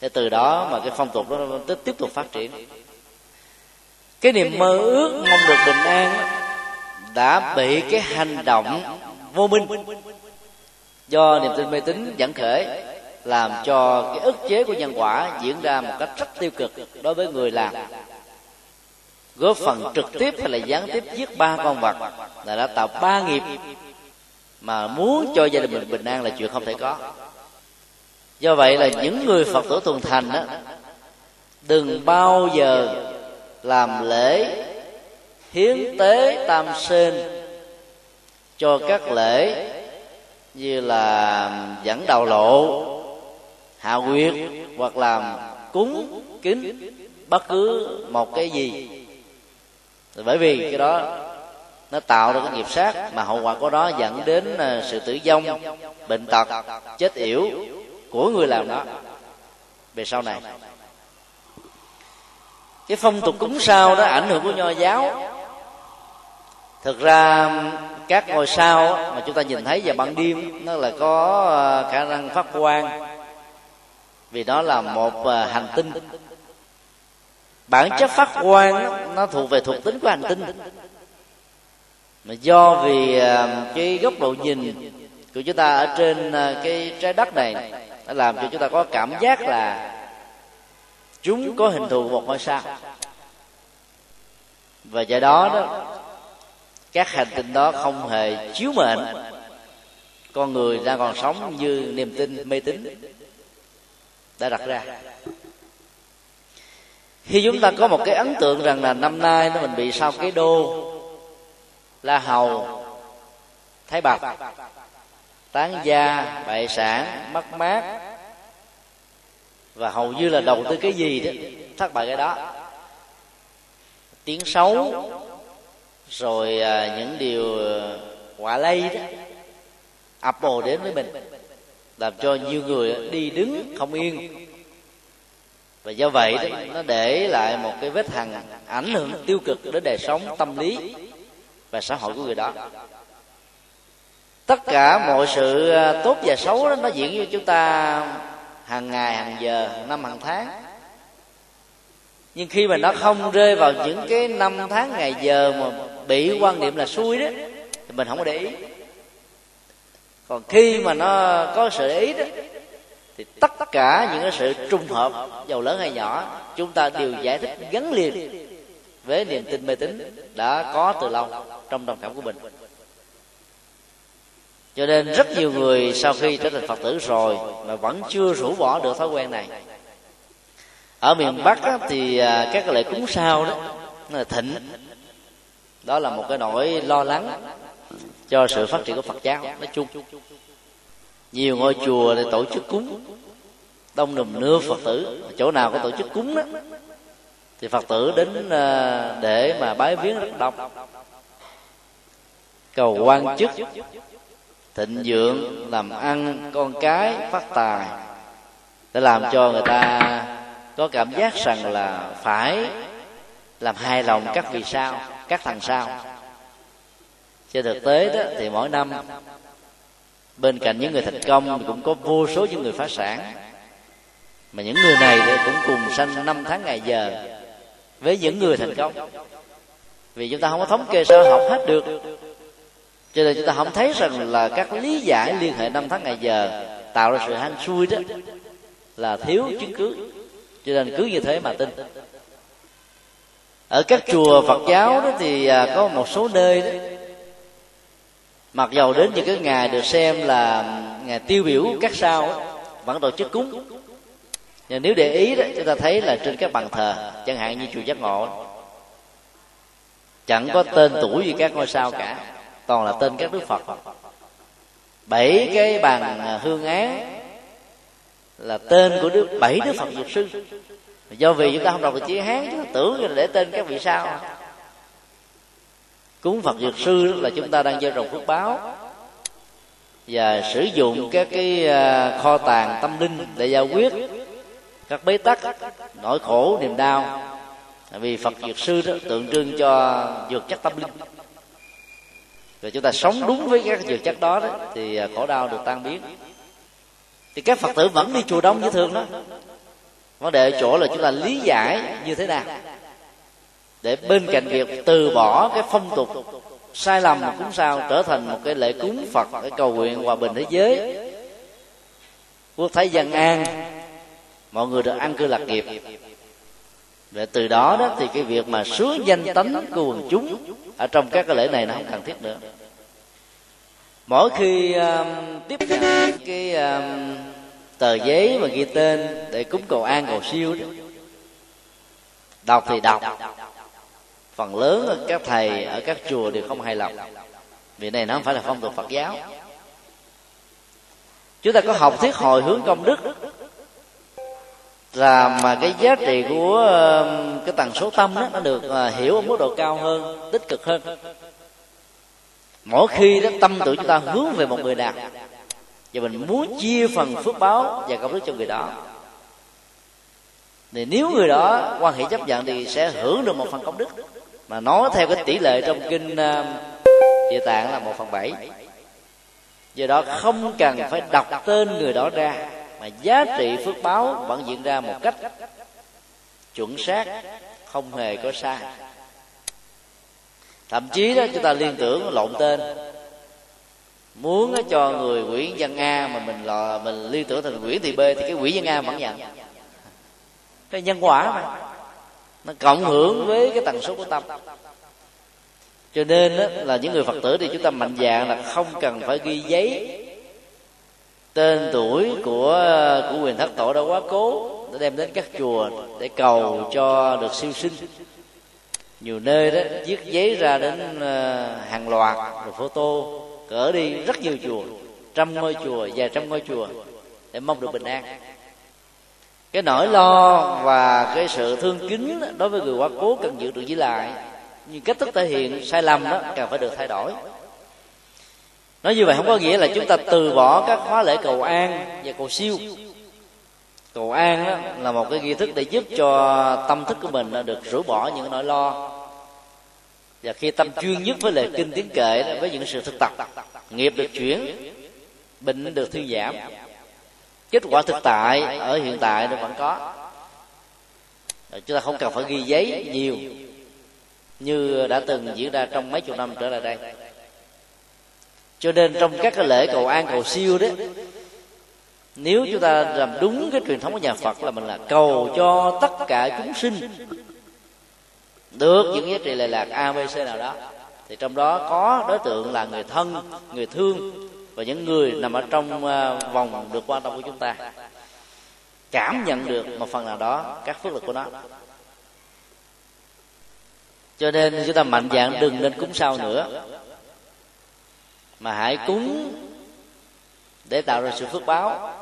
Thế từ đó mà cái phong tục đó tiếp tục phát triển. Cái niềm mơ ước mong được bình an đã bị cái hành động vô minh do niềm tin mê tín dẫn khởi, làm cho cái ức chế của nhân quả diễn ra một cách rất tiêu cực đối với người làm, góp phần trực tiếp hay là gián tiếp giết 3 con vật là đã tạo 3 nghiệp, mà muốn cho gia đình mình bình an là chuyện không thể có. Do vậy là những người Phật tử thuần thành đó, đừng bao giờ làm lễ hiến tế Tam Sên cho các lễ như là dẫn đầu lộ, hạ quyệt, hoặc làm cúng kính bất cứ một cái gì, bởi vì cái đó nó tạo ra cái nghiệp sát, mà hậu quả của nó dẫn đến sự tử vong, bệnh tật, chết yểu của người làm đó về sau này. Cái phong tục cúng sao đó ảnh hưởng của Nho giáo. Thực ra các ngôi sao mà chúng ta nhìn thấy vào ban đêm nó là có khả năng phát quang, vì nó là một hành tinh. Bản chất phát quang nó thuộc về thuộc tính của hành tinh, mà do vì cái góc độ nhìn của chúng ta ở trên cái trái đất này đã làm cho chúng ta có cảm giác là chúng có hình thù một ngôi sao, và do đó các hành tinh đó không hề chiếu mệnh con người đang còn sống như niềm tin mê tín đã đặt ra. Khi chúng ta có một cái ấn tượng rằng là năm nay nó mình bị sao Kế Đô, La Hầu, Thái Bạch, Tán Gia, Bại Sản, Mất Mát, và hầu như là đầu tư cái gì đó thất bại cái đó, tiếng xấu, rồi những điều quả lây đó ập ồ đến với mình, làm cho nhiều người đi đứng không yên, và do vậy đó, nó để lại một cái vết hằn ảnh hưởng tiêu cực đến đời sống tâm lý và xã hội của người đó. Tất cả mọi sự tốt và xấu đó nó diễn với chúng ta hàng ngày, hàng giờ, hàng năm, hàng tháng. Nhưng khi mà nó không rơi vào những cái năm tháng ngày giờ mà bị quan niệm là xui đó thì mình không có để ý. Còn khi mà nó có sự để ý đó thì tất cả những cái sự trùng hợp, dầu lớn hay nhỏ, chúng ta đều giải thích gắn liền với niềm tin mê tín đã có từ lâu trong đồng cảm của mình. Cho nên rất nhiều người sau khi trở thành Phật tử rồi mà vẫn chưa rũ bỏ được thói quen này. Ở miền Bắc á, thì các lễ cúng sao đó nó là thịnh, đó là một cái nỗi lo lắng cho sự phát triển của Phật giáo nói chung. Nhiều ngôi chùa để tổ chức cúng đông đùm nưa Phật tử, chỗ nào có tổ chức cúng đó thì Phật tử đến để mà bái viếng rất đông. cầu quan chức, thịnh vượng, làm ăn, con cái, phát tài, để làm cho người ta có cảm giác rằng là phải làm hài lòng các vị sao, các thằng sao. Trên thực tế đó thì mỗi năm bên cạnh những người thành công cũng có vô số những người phá sản, mà những người này cũng cùng sanh năm tháng ngày giờ với những người thành công. Vì chúng ta không có thống kê sơ học hết được, cho nên chúng ta không thấy rằng là các lý giải liên hệ năm tháng ngày giờ tạo ra sự hên xui đó là thiếu chứng cứ. Cho nên cứ như thế mà tin. Ở các chùa Phật giáo đó thì có một số nơi đó, mặc dầu đến những cái ngày được xem là ngày tiêu biểu các sao đó, vẫn tổ chức cúng. Nhưng nếu để ý đó, chúng ta thấy là trên các bàn thờ, chẳng hạn như chùa Giác Ngộ, chẳng có tên tuổi gì các ngôi sao cả, toàn là tên các đức Phật. 7 cái bàn hương án là tên của 7 đức Phật Dược Sư. Do vì chúng ta không đọc được chữ Hán, chúng ta tưởng là để tên các vị sao. Cúng Phật Dược Sư là chúng ta đang gieo trồng phước báo và sử dụng các cái kho tàng tâm linh để giải quyết các bế tắc, nỗi khổ, niềm đau. Vì Phật Dược Sư đó tượng trưng cho dược chất tâm linh, rồi chúng ta sống đúng với các dược chất đó, đó thì khổ đau được tan biến. Thì các Phật tử vẫn đi chùa đông như thường đó. Vấn đề ở chỗ là chúng ta lý giải như thế nào để bên cạnh việc từ bỏ cái phong tục sai lầm mà cúng sao trở thành một cái lễ cúng Phật để cầu nguyện hòa bình thế giới, quốc thái dân an, mọi người được an cư lạc nghiệp. Và từ đó đó thì cái việc mà sứa danh tánh của quần chúng ở trong các cái lễ này nó không cần thiết nữa. Mỗi khi tiếp nhận cái tờ giấy mà ghi tên để cúng cầu an cầu siêu đó, đọc thì đọc, phần lớn các thầy ở các chùa đều không hài lòng. Vì này nó không phải là phong tục Phật giáo. Chúng ta có học thuyết hồi hướng công đức là mà cái giá trị của cái tần số tâm đó nó được hiểu ở mức độ cao hơn, tích cực hơn. Mỗi khi đó tâm tưởng chúng ta hướng về một người nào và mình muốn chia phần phước báo và công đức cho người đó, thì nếu người đó quan hệ chấp nhận thì sẽ hưởng được một phần công đức, mà nói theo cái tỷ lệ trong kinh Địa Tạng là 1/7. Do đó không cần phải đọc tên người đó ra, mà giá trị phước báo vẫn diễn ra một cách chuẩn xác, không hề có sai. Thậm chí đó chúng ta liên tưởng lộn tên, muốn cho người Nguyễn Văn A mà mình liên tưởng thành Nguyễn Thị B, thì cái Nguyễn Văn A vẫn nhận. Cái nhân quả mà nó cộng hưởng với cái tần số của tâm. Cho nên đó, là những người Phật tử thì chúng ta mạnh dạn là không cần phải ghi giấy tên tuổi của quyền thất tổ đã quá cố để đem đến các chùa để cầu cho được siêu sinh. Nhiều nơi đó viết giấy ra đến hàng loạt rồi photo cỡ đi rất nhiều chùa, trăm ngôi chùa, vài trăm ngôi chùa để mong được bình an. Cái nỗi lo và cái sự thương kính đối với người quá cố cần giữ được giữ lại, nhưng cách thức thể hiện sai lầm đó cần phải được thay đổi. Nói như vậy không có nghĩa là chúng ta từ bỏ các khóa lễ cầu an và cầu siêu. Cầu an đó là một cái nghi thức để giúp cho tâm thức của mình được rũ bỏ những nỗi lo, và khi tâm chuyên nhất với lời kinh tiếng kệ, với những sự thực tập, nghiệp được chuyển, bệnh được thuyên giảm. Kết quả thực tại ở hiện tại nó vẫn có. Chúng ta không cần phải ghi giấy nhiều như đã từng diễn ra trong mấy chục năm trở lại đây. Cho nên trong các cái lễ cầu an cầu siêu đấy, nếu chúng ta làm đúng cái truyền thống của nhà Phật là mình là cầu cho tất cả chúng sinh được những giá trị lệ lạc ABC nào đó, thì trong đó có đối tượng là người thân, người thương và những người nằm ở trong vòng được quan tâm của chúng ta cảm nhận được một phần nào đó các phước lực của nó. Cho nên chúng ta mạnh dạn đừng nên cúng sao nữa, mà hãy cúng để tạo ra sự phước báo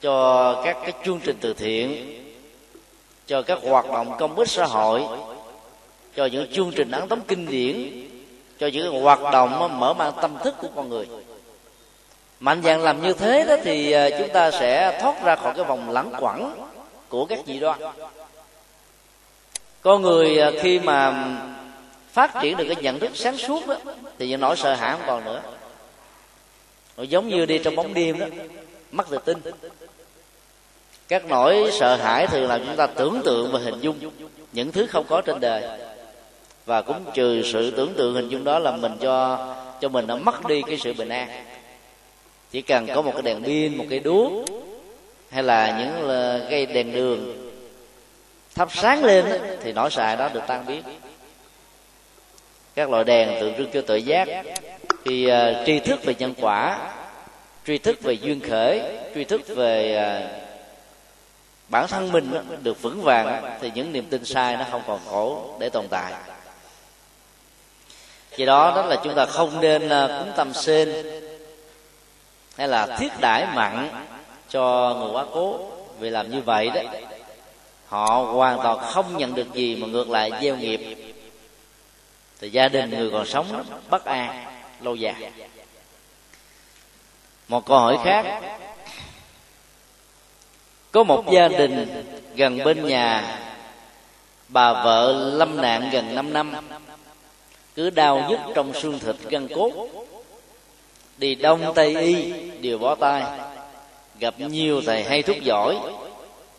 cho các cái chương trình từ thiện, cho các hoạt động công ích xã hội, cho những chương trình ấn tống kinh điển, cho những hoạt động mở mang tâm thức của con người. Mạnh dạn làm như thế đó thì chúng ta sẽ thoát ra khỏi cái vòng lẳng quẩn của các dị đoan. Con người khi mà phát triển được cái nhận thức sáng suốt đó thì những nỗi sợ hãi không còn nữa. Nó giống như đi trong bóng đêm đó, mắt tự tin. Các nỗi sợ hãi thường làm chúng ta tưởng tượng và hình dung những thứ không có trên đời, và cũng trừ sự tưởng tượng hình dung đó là mình cho mình đã mất đi cái sự bình an. Chỉ cần có một cái đèn pin, một cái đuốc hay là những cây đèn đường thắp sáng lên đó, thì nỗi sợ hãi đó được tan biến. Các loại đèn tượng trưng cho tự giác, thì tri thức về nhân quả, tri thức về duyên khởi, tri thức về bản thân mình đó, được vững vàng đó, thì những niềm tin sai nó không còn khổ để tồn tại. Vì đó đó là chúng ta không nên cúng tâm sên hay là thiết đãi mặn cho người quá cố, vì làm như vậy đó họ hoàn toàn không nhận được gì mà ngược lại gieo nghiệp, thì gia đình người còn sống bất an lâu dài. Một câu hỏi khác: có một gia đình gần bên nhà, bà vợ lâm nạn gần 5 năm cứ đau nhức trong xương thịt gân cốt, đi đông tây y đều bó tay, gặp nhiều thầy hay thuốc giỏi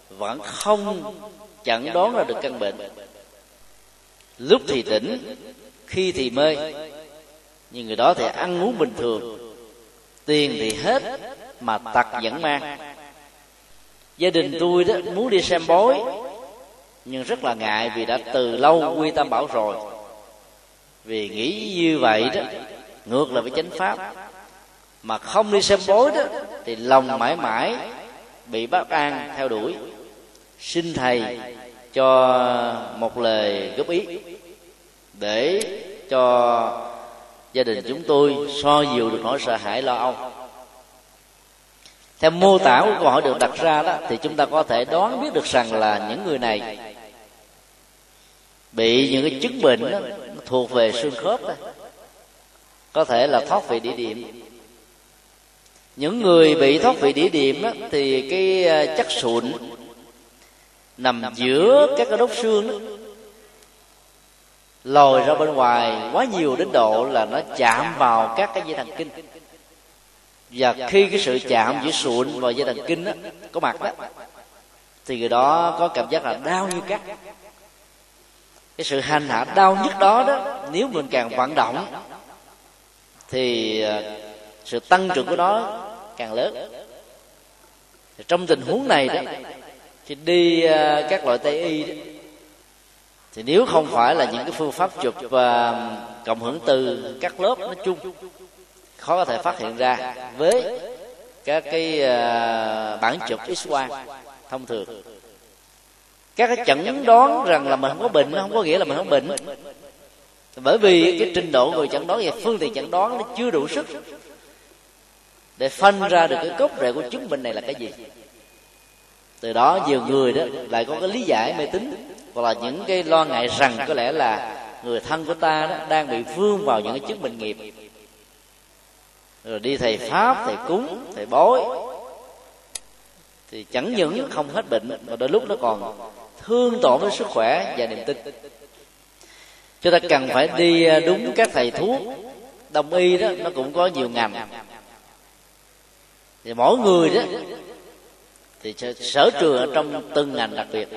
vẫn không chẩn đoán ra được căn bệnh. Lúc thì tỉnh, khi thì mê, nhưng người đó thì ăn uống bình thường, tiền thì hết mà tật vẫn mang. Gia đình tôi đó muốn đi xem bói nhưng rất là ngại, vì đã từ lâu quy tam bảo rồi. Vì nghĩ như vậy đó ngược lại với chánh pháp, mà không đi xem bói đó thì lòng mãi mãi bị bất an theo đuổi. Xin thầy cho một lời góp ý để cho gia đình chúng tôi so dịu được nỗi sợ hãi lo âu. Theo mô tả của câu hỏi được đặt ra đó, thì chúng ta có thể đoán biết được rằng là những người này bị những cái chứng bệnh đó, nó thuộc về xương khớp đó, có thể là thoát vị địa điểm. Những người bị thoát vị địa điểm đó, thì cái chất sụn nằm giữa các cái đốt xương đó, lồi ra bên ngoài quá nhiều đến độ là nó chạm vào các cái dây thần kinh. Và khi cái sự chạm giữa sụn và dây thần kinh đó, có mặt đó, thì người đó có cảm giác là đau như cắt. Cái sự hành hạ đau nhất đó đó, nếu mình càng vận động thì sự tăng trưởng của nó càng lớn. Thì trong tình huống này đó, thì đi các loại tây y đó, thì nếu không phải là những cái phương pháp chụp cộng hưởng từ các lớp nói chung, khó có thể phát hiện ra với các cái bản chụp X-quang thông thường. Các cái chẩn đoán rằng là mình không có bệnh không có nghĩa là mình không bệnh, bởi vì cái trình độ người chẩn đoán và phương tiện chẩn đoán nó chưa đủ sức để phân ra được cái gốc rễ của chứng bệnh này là cái gì. Từ đó nhiều người đó lại có cái lý giải mê tín, hoặc là những cái lo ngại rằng có lẽ là người thân của ta đó đang bị vương vào những cái chứng bệnh nghiệp, rồi đi thầy pháp, thầy cúng, thầy bói thì chẳng những không hết bệnh mà đôi lúc nó còn thương tổn đến sức khỏe và niềm tin. Chúng ta cần phải đi đúng các thầy thuốc. Đông y đó nó cũng có nhiều ngành, thì mỗi người đó thì sở trường ở trong từng ngành đặc biệt,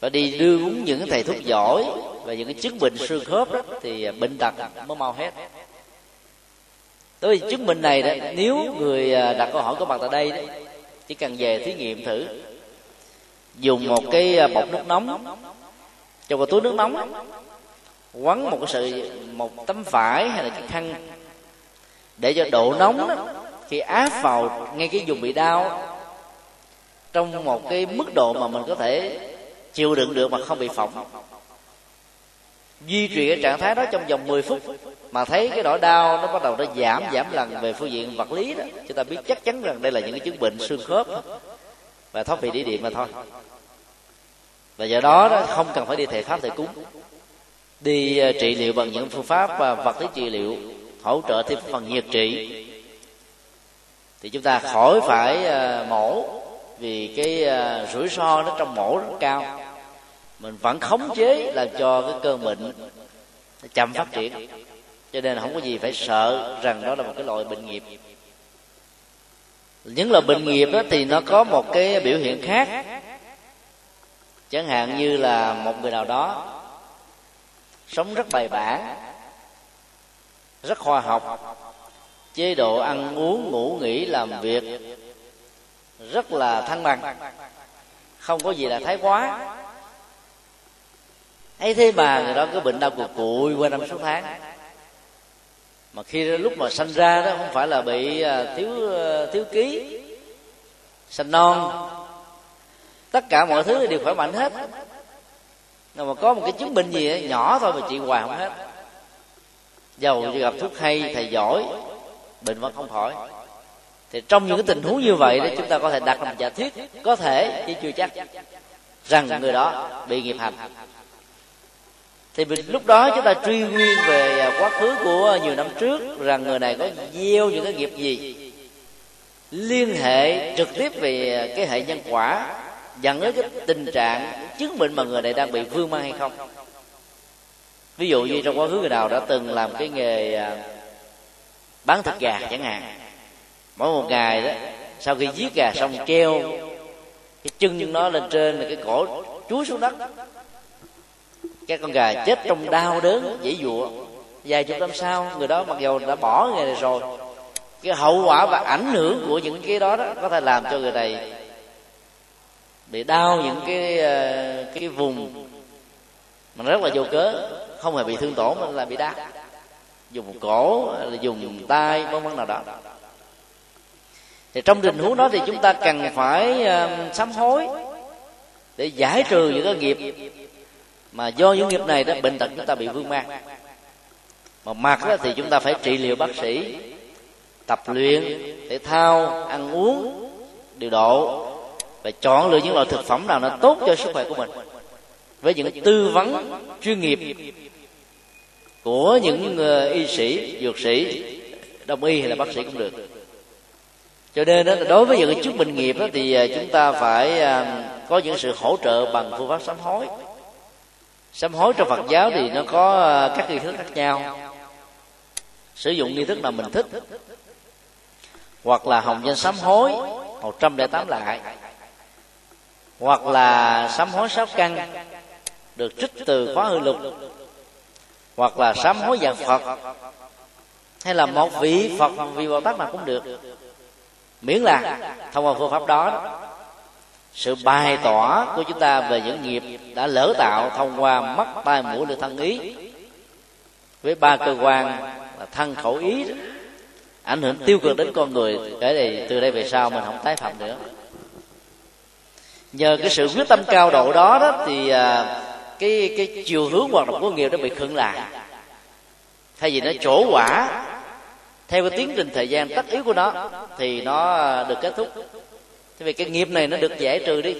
và đi đưa uống những thầy thuốc giỏi và những cái chứng bệnh xương khớp đó thì bệnh tật mới mau hết. Đối với chứng bệnh này đó, nếu người đặt câu hỏi có mặt tại đây đó, chỉ cần về thí nghiệm thử, dùng một cái bọc nước nóng, cho vào túi nước nóng, quấn một tấm vải hay là cái khăn để cho độ nóng đó, khi áp vào ngay cái vùng bị đau trong một cái mức độ mà mình có thể chịu đựng được mà không bị phỏng, duy trì cái trạng thái đó trong vòng 10 phút mà thấy cái nỗi đau nó bắt đầu nó giảm lần về phương diện vật lý đó, chúng ta biết chắc chắn rằng đây là những cái chứng bệnh xương khớp và thoát vị địa điểm mà thôi. Và do đó không cần phải đi thầy pháp thầy cúng, đi trị liệu bằng những phương pháp và vật lý trị liệu hỗ trợ thêm phần nhiệt trị, thì chúng ta khỏi phải mổ, vì cái rủi ro nó trong mổ rất cao. Mình vẫn khống chế làm cho cái cơn bệnh chậm phát triển, cho nên không có gì phải sợ rằng đó là một cái loại bệnh nghiệp. Những loại bệnh nghiệp đó thì nó có một cái biểu hiện khác, chẳng hạn như là một người nào đó sống rất bài bản, rất khoa học, chế độ ăn uống ngủ nghỉ làm việc rất là thăng bằng, không có gì là thái quá, ấy thế mà người đó cứ bệnh đau cụt cụi qua 5-6 tháng. Mà khi lúc mà sanh ra đó không phải là bị thiếu ký, sanh non, tất cả mọi thứ đều khỏe mạnh hết. Mà có một cái chứng bệnh gì đó, nhỏ thôi mà chị hoài không hết, dầu gặp thuốc hay thầy giỏi, bệnh vẫn không khỏi. Thì trong những cái tình huống như vậy đó, chúng ta có thể đặt làm giả thuyết, có thể chứ chưa chắc rằng người đó bị nghiệp hành. Thì lúc đó chúng ta truy nguyên về quá khứ của nhiều năm trước, rằng người này có gieo những cái nghiệp gì, liên hệ trực tiếp về cái hệ nhân quả dẫn đến cái tình trạng chứng bệnh mà người này đang bị vương mang hay không. Ví dụ như trong quá khứ người nào đã từng làm cái nghề bán thịt gà chẳng hạn, mỗi một ngày đó sau khi giết gà xong treo cái chân nó lên trên, là cái cổ chúi xuống đất, các con gà chết trong đau đớn dãy dụa. Vài chục năm sau, người đó mặc dù đã bỏ nghề này rồi, cái hậu quả và ảnh hưởng của những cái đó, đó có thể làm cho người này bị đau những cái vùng mà rất là vô cớ, không hề bị thương tổn mà là bị đau, dùng cổ, dùng tay, vân vân nào đó. Thì trong tình huống đó thì chúng ta cần phải sám hối để giải trừ những cái nghiệp mà do những nghiệp này đó bệnh tật chúng ta bị vương mang. Mà mặt đó thì chúng ta phải trị liệu bác sĩ, tập luyện thể thao, ăn uống điều độ và chọn lựa những loại thực phẩm nào nó tốt cho sức khỏe của mình, với những tư vấn chuyên nghiệp của những y sĩ, dược sĩ, đông y hay là bác sĩ cũng được. Cho nên đó, đối với những chứng bệnh nghiệp đó, thì chúng ta phải có những sự hỗ trợ bằng phương pháp sám hối. Sám hối trong Phật giáo thì nó có các nghi thức khác nhau, sử dụng nghi thức nào mình thích, hoặc là hồng danh sám hối 108 lại, hoặc là sám hối 6 căn được trích từ khóa hư lục, hoặc là sám hối dạng Phật, hay là một vị Phật, một vị Bồ Tát nào cũng được, miễn là thông qua phương pháp đó, sự bày tỏ của chúng ta về những nghiệp đã lỡ tạo thông qua mắt, tai, mũi, lưỡi, thân, ý, với 3 cơ quan là thân, khẩu, ý, ảnh hưởng tiêu cực đến con người, để từ đây về sau mình không tái phạm nữa. Nhờ cái sự quyết tâm cao độ đó, thì cái chiều hướng hoạt động của nghiệp đã bị khựng lại, thay vì nó trổ quả theo cái tiến trình thời gian tất yếu của nó thì nó được kết thúc. Thế vì cái nghiệp này nó được giải trừ đi,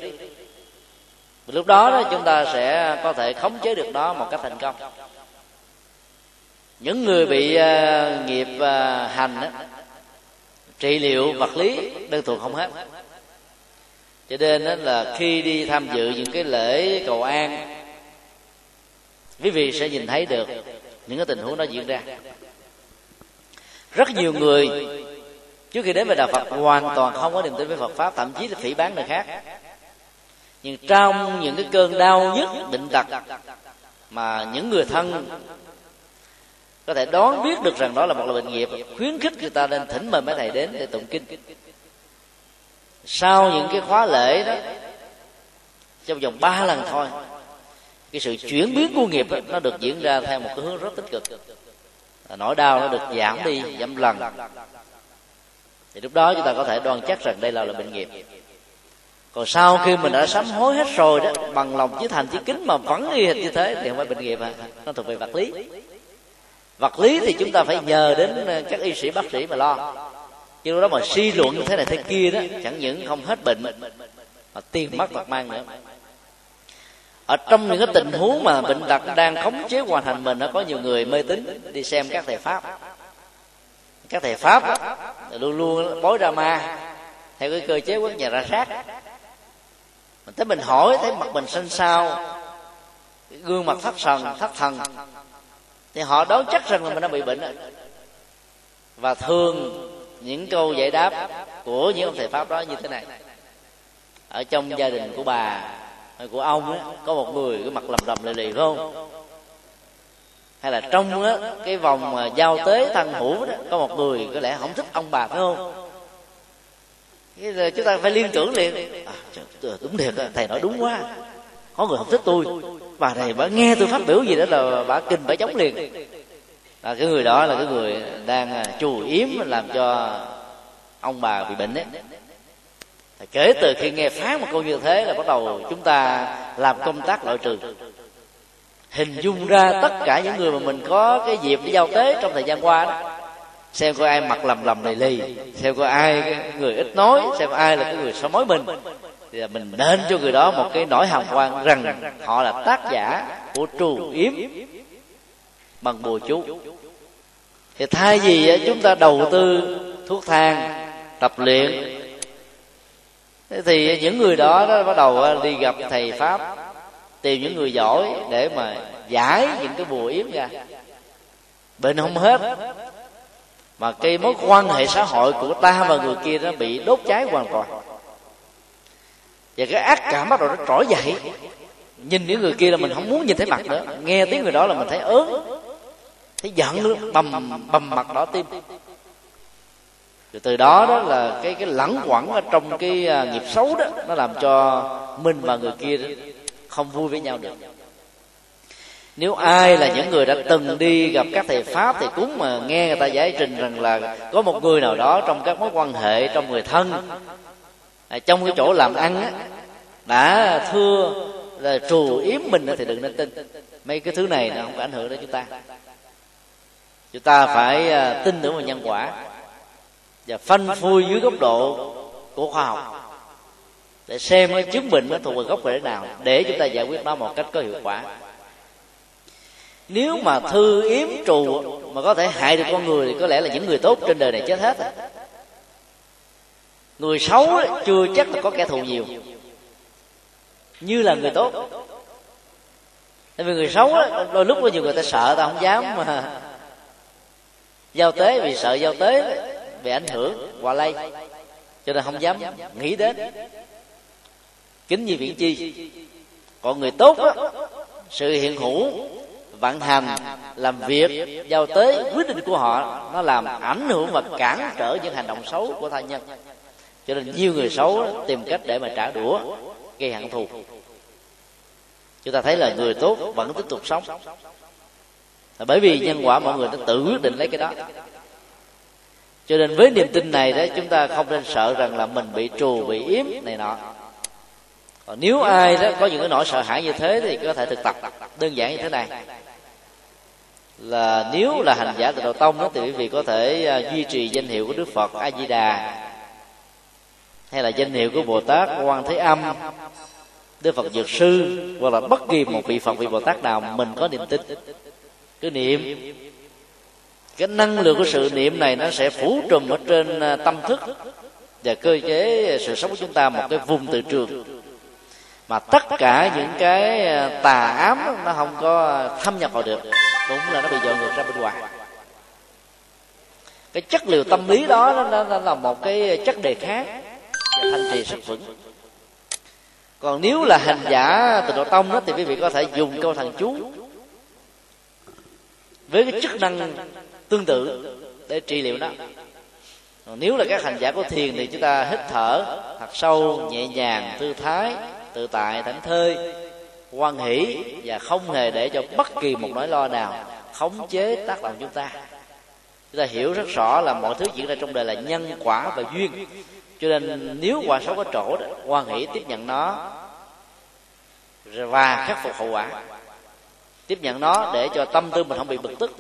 lúc đó, chúng ta sẽ có thể khống chế được nó một cách thành công. Những người bị nghiệp hành trị liệu vật lý đơn thuần không hết, cho nên là khi đi tham dự những cái lễ cầu an, quý vị sẽ nhìn thấy được những cái tình huống nó diễn ra. Rất nhiều người trước khi đến với Đạo Phật hoàn toàn không có niềm tin với Phật Pháp, thậm chí là phỉ báng người khác. Nhưng trong những cái cơn đau nhức bệnh tật mà những người thân có thể đoán biết được rằng đó là một loại bệnh nghiệp, khuyến khích người ta nên thỉnh mời mấy thầy đến để tụng kinh. Sau những cái khóa lễ đó, trong vòng 3 lần thôi, cái sự chuyển biến của nghiệp đó, nó được diễn ra theo một cái hướng rất tích cực, nỗi đau nó được giảm đi giảm lần. Thì lúc đó chúng ta có thể đoan chắc rằng đây là bệnh nghiệp. Còn sau khi mình đã sám hối hết rồi đó, bằng lòng chí thành chí kính mà vẫn y hệt như thế thì không phải bệnh nghiệp, nó thuộc về vật lý. Vật lý thì chúng ta phải nhờ đến các y sĩ bác sĩ mà lo, chứ lúc đó mà suy luận như thế này thế kia đó, chẳng những không hết bệnh mà tiền mất tật mang nữa. Ở trong những cái tình huống mà bệnh tật đang khống chế hoàn thành mình, nó có nhiều người mê tín đi xem các thầy Pháp. Các thầy Pháp luôn luôn bói ra ma theo cái cơ chế quét nhà ra rác. Mình tới mình hỏi, thấy mặt mình xanh xao, gương mặt thất thần, thì họ đoán chắc rằng là mình đã bị bệnh rồi. Và thường những câu giải đáp của những ông thầy Pháp đó như thế này: ở trong gia đình của bà hay của ông ấy, có một người cái mặt lầm rầm lì lì phải không? Hay là trong ấy, cái vòng giao tế thân hữu đó, có một người có lẽ không thích ông bà phải không? Chúng ta phải liên tưởng liền. Đúng thiệt, thầy nói đúng quá, có người không thích tôi, bà này bà nghe tôi phát biểu gì đó là bà kinh bà chống liền. Cái người đó là cái người đang chù yếm làm cho ông bà bị bệnh ấy. Kể từ khi nghe phán một câu như thế là bắt đầu chúng ta làm công tác loại trừ, hình dung ra tất cả những người mà mình có cái dịp để giao tế trong thời gian qua đó. Xem có ai mặt lầm lì lì, xem có ai người ít nói, xem ai là cái người soi mói mình, thì là mình nên cho người đó một cái nỗi hàm quan rằng họ là tác giả của trù yếm bằng bùa chú. Thì thay vì chúng ta đầu tư thuốc thang, tập luyện, thì những người đó nó bắt đầu đi gặp thầy Pháp, tìm những người giỏi để mà giải những cái bùa yếm ra. Bệnh không hết, mà cái mối quan hệ xã hội của ta và người kia nó bị đốt cháy hoàn toàn. Và cái ác cảm bắt đầu nó trỗi dậy. Nhìn những người kia là mình không muốn nhìn thấy mặt nữa, nghe tiếng người đó là mình thấy ớn, thấy giận luôn, bầm mặt đỏ tim. Rồi từ đó đó là cái lẳng quẩn ở trong cái nghiệp xấu đó, nó làm cho mình và người kia không vui với nhau được. Nếu ai là những người đã từng đi gặp các thầy Pháp thì cũng mà nghe người ta giải trình rằng là có một người nào đó trong các mối quan hệ, trong người thân, trong cái chỗ làm ăn á, đã thưa là trù yếm mình thì đừng nên tin. Mấy cái thứ này nó không có ảnh hưởng đến chúng ta. Chúng ta phải tin tưởng vào nhân quả và phanh phui dưới góc độ của khoa học để xem nó chứng minh nó thuộc về gốc rễ nào để chúng ta giải quyết nó một cách có hiệu quả. Nếu mà thư yếm trù mà có thể hại được con người thì có lẽ là những người tốt trên đời này chết hết. Người xấu chưa chắc là có kẻ thù nhiều như là người tốt. Tại vì người xấu đôi lúc có nhiều người ta sợ, ta không dám mà giao tế, vì sợ giao tế về ảnh hưởng hòa lây, cho nên không dám nghĩ đến, kính như viễn chi. Còn người tốt đó, sự hiện hữu, vận hành, làm việc, giao tế, quyết định của họ nó làm ảnh hưởng và cản trở những hành động xấu của tha nhân, cho nên nhiều người xấu đó, tìm cách để mà trả đũa gây hận thù. Chúng ta thấy là người tốt vẫn tiếp tục sống, bởi vì nhân quả mọi người đã tự quyết định lấy cái đó. Cho nên với niềm tin này đó, chúng ta không nên sợ rằng là mình bị trù, bị yếm này nọ. Còn nếu ai đó có những cái nỗi sợ hãi như thế thì có thể thực tập đơn giản như thế này, là nếu là hành giả từ Đạo Tông đó, thì quý vị có thể duy trì danh hiệu của Đức Phật A Di Đà, hay là danh hiệu của Bồ Tát Quang Thế Âm, Đức Phật Dược Sư, hoặc là bất kỳ một vị Phật, vị Bồ Tát nào mình có niềm tin. Cứ niệm, cái năng lượng của sự niệm này nó sẽ phủ trùm ở trên tâm thức và cơ chế sự sống của chúng ta một cái vùng từ trường mà tất cả những cái tà ám nó không có thâm nhập vào được, cũng là nó bị dọn ngược ra bên ngoài. Cái chất liệu tâm lý đó nó là một cái chất đề kháng và thành trì sức vững. Còn nếu là hành giả từ Đạo Tông đó, thì quý vị có thể dùng câu thần chú với cái chức năng tương tự để trị liệu đó. Còn nếu là các hành giả của thiền thì chúng ta hít thở thật sâu, nhẹ nhàng, thư thái, tự tại, thảnh thơi, hoan hỷ và không hề để cho bất kỳ một nỗi lo nào khống chế tác động chúng ta. Chúng ta hiểu rất rõ là mọi thứ diễn ra trong đời là nhân quả và duyên, cho nên nếu quả xấu có chỗ đó, hoan hỷ tiếp nhận nó và khắc phục hậu quả. Tiếp nhận nó để cho tâm tư mình không bị bực tức.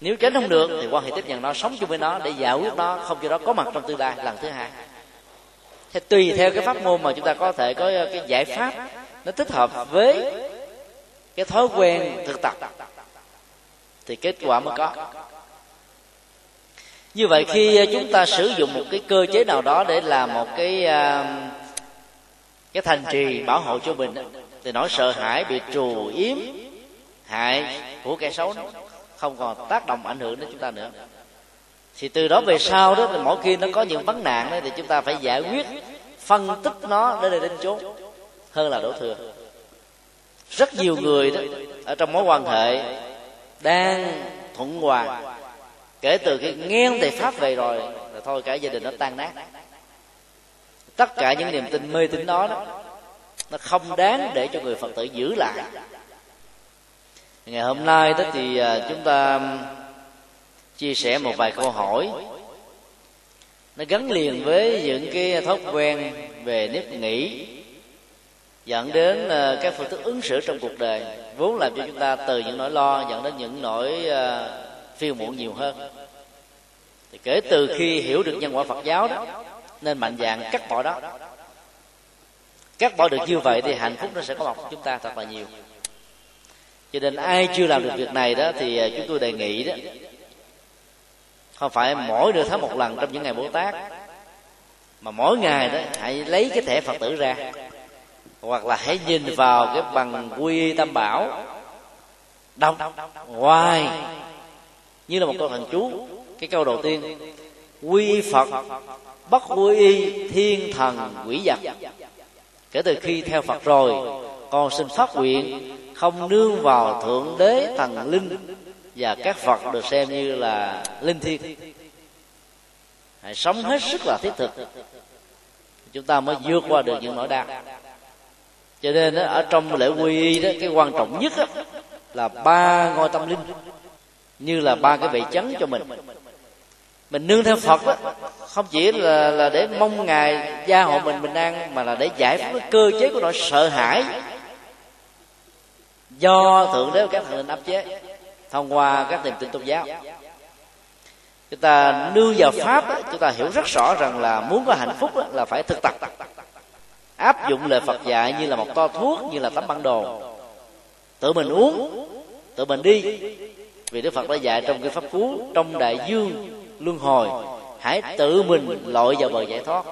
Nếu tránh không được thì quan hệ tiếp nhận nó, sống chung với nó để giải quyết nó, không cho nó có mặt trong tương lai lần thứ hai. Thế tùy theo cái pháp môn mà chúng ta có thể có cái giải pháp nó thích hợp với cái thói quen thực tập thì kết quả mới có. Như vậy khi chúng ta sử dụng một cái cơ chế nào đó để làm một cái thành trì bảo hộ cho mình, thì nỗi sợ hãi bị trù yếm hại của kẻ xấu nó không còn tác động ảnh hưởng đến chúng ta nữa. Thì từ đó về sau đó, mỗi khi nó có những vấn nạn đó, thì chúng ta phải giải quyết, phân tích nó để đến chốn hơn là đổ thừa. Rất nhiều người đó ở trong mối quan hệ đang thuận hòa, kể từ khi nghe thầy pháp về rồi là thôi cả gia đình nó tan nát. Tất cả những niềm tin mê tín đó, nó không đáng để cho người Phật tử giữ lại. Ngày hôm nay đó thì chúng ta chia sẻ một vài câu hỏi nó gắn liền với những cái thói quen về nếp nghĩ, dẫn đến các phương thức ứng xử trong cuộc đời, vốn làm cho chúng ta từ những nỗi lo dẫn đến những nỗi phiền muộn nhiều hơn. Thì kể từ khi hiểu được nhân quả Phật giáo đó, nên mạnh dạn cắt bỏ đó. Cắt bỏ được như vậy thì hạnh phúc nó sẽ có bọc chúng ta thật là nhiều. Cho nên ai chưa làm được việc này đó thì chúng tôi đề nghị đó, không phải mỗi nửa tháng một lần trong những ngày Bồ Tát, mà mỗi ngày đó hãy lấy cái thẻ Phật tử ra, hoặc là hãy nhìn vào cái bằng quy tam bảo, đọc hoài như là một câu thần chú. Cái câu đầu tiên: quy Phật bất quy y, thiên thần quỷ vật. Kể từ khi theo Phật rồi, con xin phát nguyện không nương vào thượng đế, thần linh và các Phật được xem như là linh thiêng. Hãy sống hết sức là thiết thực, chúng ta mới vượt qua được những nỗi đau. Cho nên ở trong lễ quy y đó, cái quan trọng nhất là 3 ngôi tâm linh như là 3 cái vị chấn cho mình. Mình nương theo Phật đó, không chỉ là để mong Ngài gia hộ mình bình an, mà là để giải phóng cái cơ chế của nỗi sợ hãi do thượng đế và các thần linh áp chế thông qua các niềm tin tôn giáo. Chúng ta nương vào pháp đó, chúng ta hiểu rất rõ rằng là muốn có hạnh phúc đó, là phải thực tập, áp dụng lời Phật dạy như là một to thuốc, như là tấm bản đồ, tự mình uống, tự mình đi. Vì Đức Phật đã dạy trong cái pháp cú: trong đại dương luân hồi, hãy tự mình lội vào bờ giải thoát,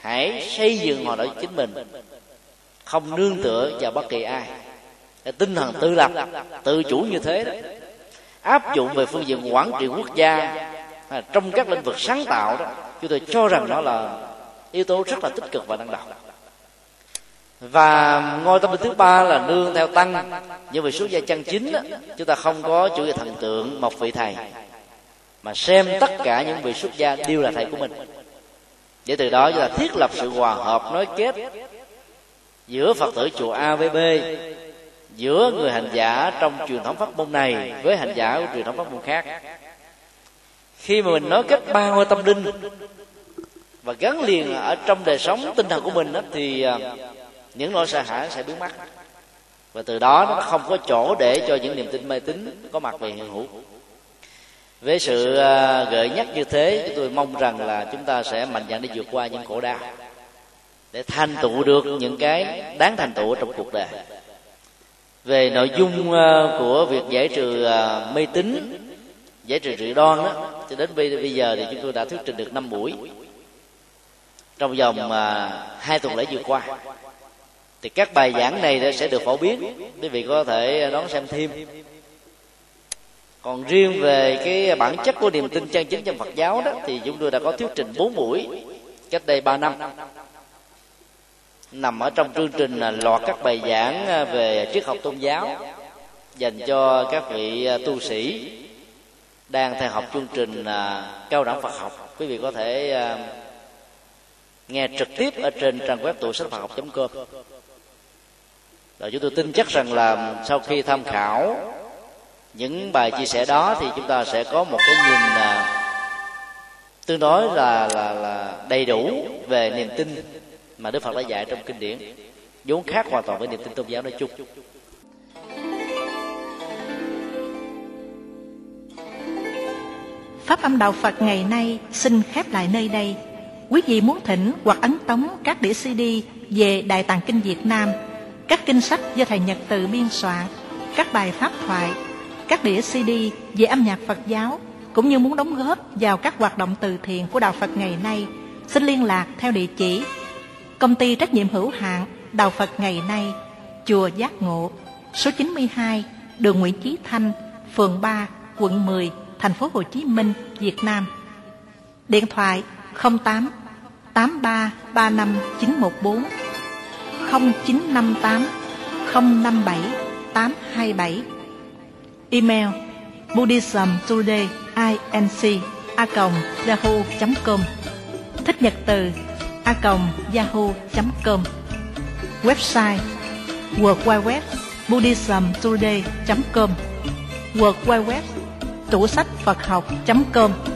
hãy xây dựng hòa đạo chính mình, không nương tựa vào bất kỳ ai. Tinh thần tự lập, tự chủ như thế đó, áp dụng về phương diện quản trị quốc gia trong các lĩnh vực sáng tạo đó, chúng tôi cho rằng nó là yếu tố rất là tích cực và năng động. Và ngôi tâm linh thứ 3 là nương theo tăng. Nhưng vì xuất gia chân chính đó, chúng ta không có chủ nghĩa thần tượng một vị thầy, mà xem tất cả những vị xuất gia đều là thầy của mình, để từ đó chúng ta thiết lập sự hòa hợp nối kết giữa Phật tử chùa A với B, giữa người hành giả trong truyền thống pháp môn này với hành giả của truyền thống pháp môn khác. Khi mà mình nói kết 3 ngôi tâm linh và gắn liền ở trong đời sống tinh thần của mình đó, thì những nỗi sợ hãi sẽ biến mất, và từ đó nó không có chỗ để cho những niềm tin mê tín có mặt về hiện hữu. Với sự gợi nhắc như thế, chúng tôi mong rằng là chúng ta sẽ mạnh dạn để vượt qua những khổ đau, để thành tựu được những cái đáng thành tựu trong cuộc đời. Về nội dung của việc giải trừ mê tín, giải trừ rủi ro đó, cho đến bây giờ thì chúng tôi đã thuyết trình được 5 buổi trong vòng 2 tuần lễ vừa qua. Thì các bài giảng này sẽ được phổ biến, quý vị có thể đón xem thêm. Còn riêng về cái bản chất của niềm tin chân chính trong Phật giáo đó, thì chúng tôi đã có thuyết trình 4 buổi cách đây 3 năm, nằm ở trong chương trình là loạt các bài giảng về triết học tôn giáo dành cho các vị tu sĩ đang theo học chương trình cao đẳng Phật học. Quý vị có thể nghe trực tiếp ở trên trang web tusachphathoc.com. Rồi chúng tôi tin chắc rằng là sau khi tham khảo những bài chia sẻ đó, thì chúng ta sẽ có một cái nhìn tương đối là đầy đủ về niềm tin mà Đức Phật đã dạy trong kinh điển, vốn khác hoàn toàn với niềm tin tôn giáo nói chung. Pháp âm Đạo Phật ngày nay xin khép lại nơi đây. Quý vị muốn thỉnh hoặc ấn tống các đĩa CD về Đại Tạng Kinh Việt Nam, các kinh sách do thầy Nhật Từ biên soạn, các bài pháp thoại, các đĩa CD về âm nhạc Phật giáo, cũng như muốn đóng góp vào các hoạt động từ thiện của Đạo Phật Ngày Nay, xin liên lạc theo địa chỉ Công ty trách nhiệm hữu hạn Đạo Phật Ngày Nay, Chùa Giác Ngộ, số 92, đường Nguyễn Chí Thanh, phường 3, quận 10, thành phố Hồ Chí Minh, Việt Nam. Điện thoại 08 83 35 914, 0958 057 827, email buddhismtodayinc@yahoo.com, thichnhật từ@yahoo.com, website www.buddhismtoday.com, www.tủ sách Phật học.com.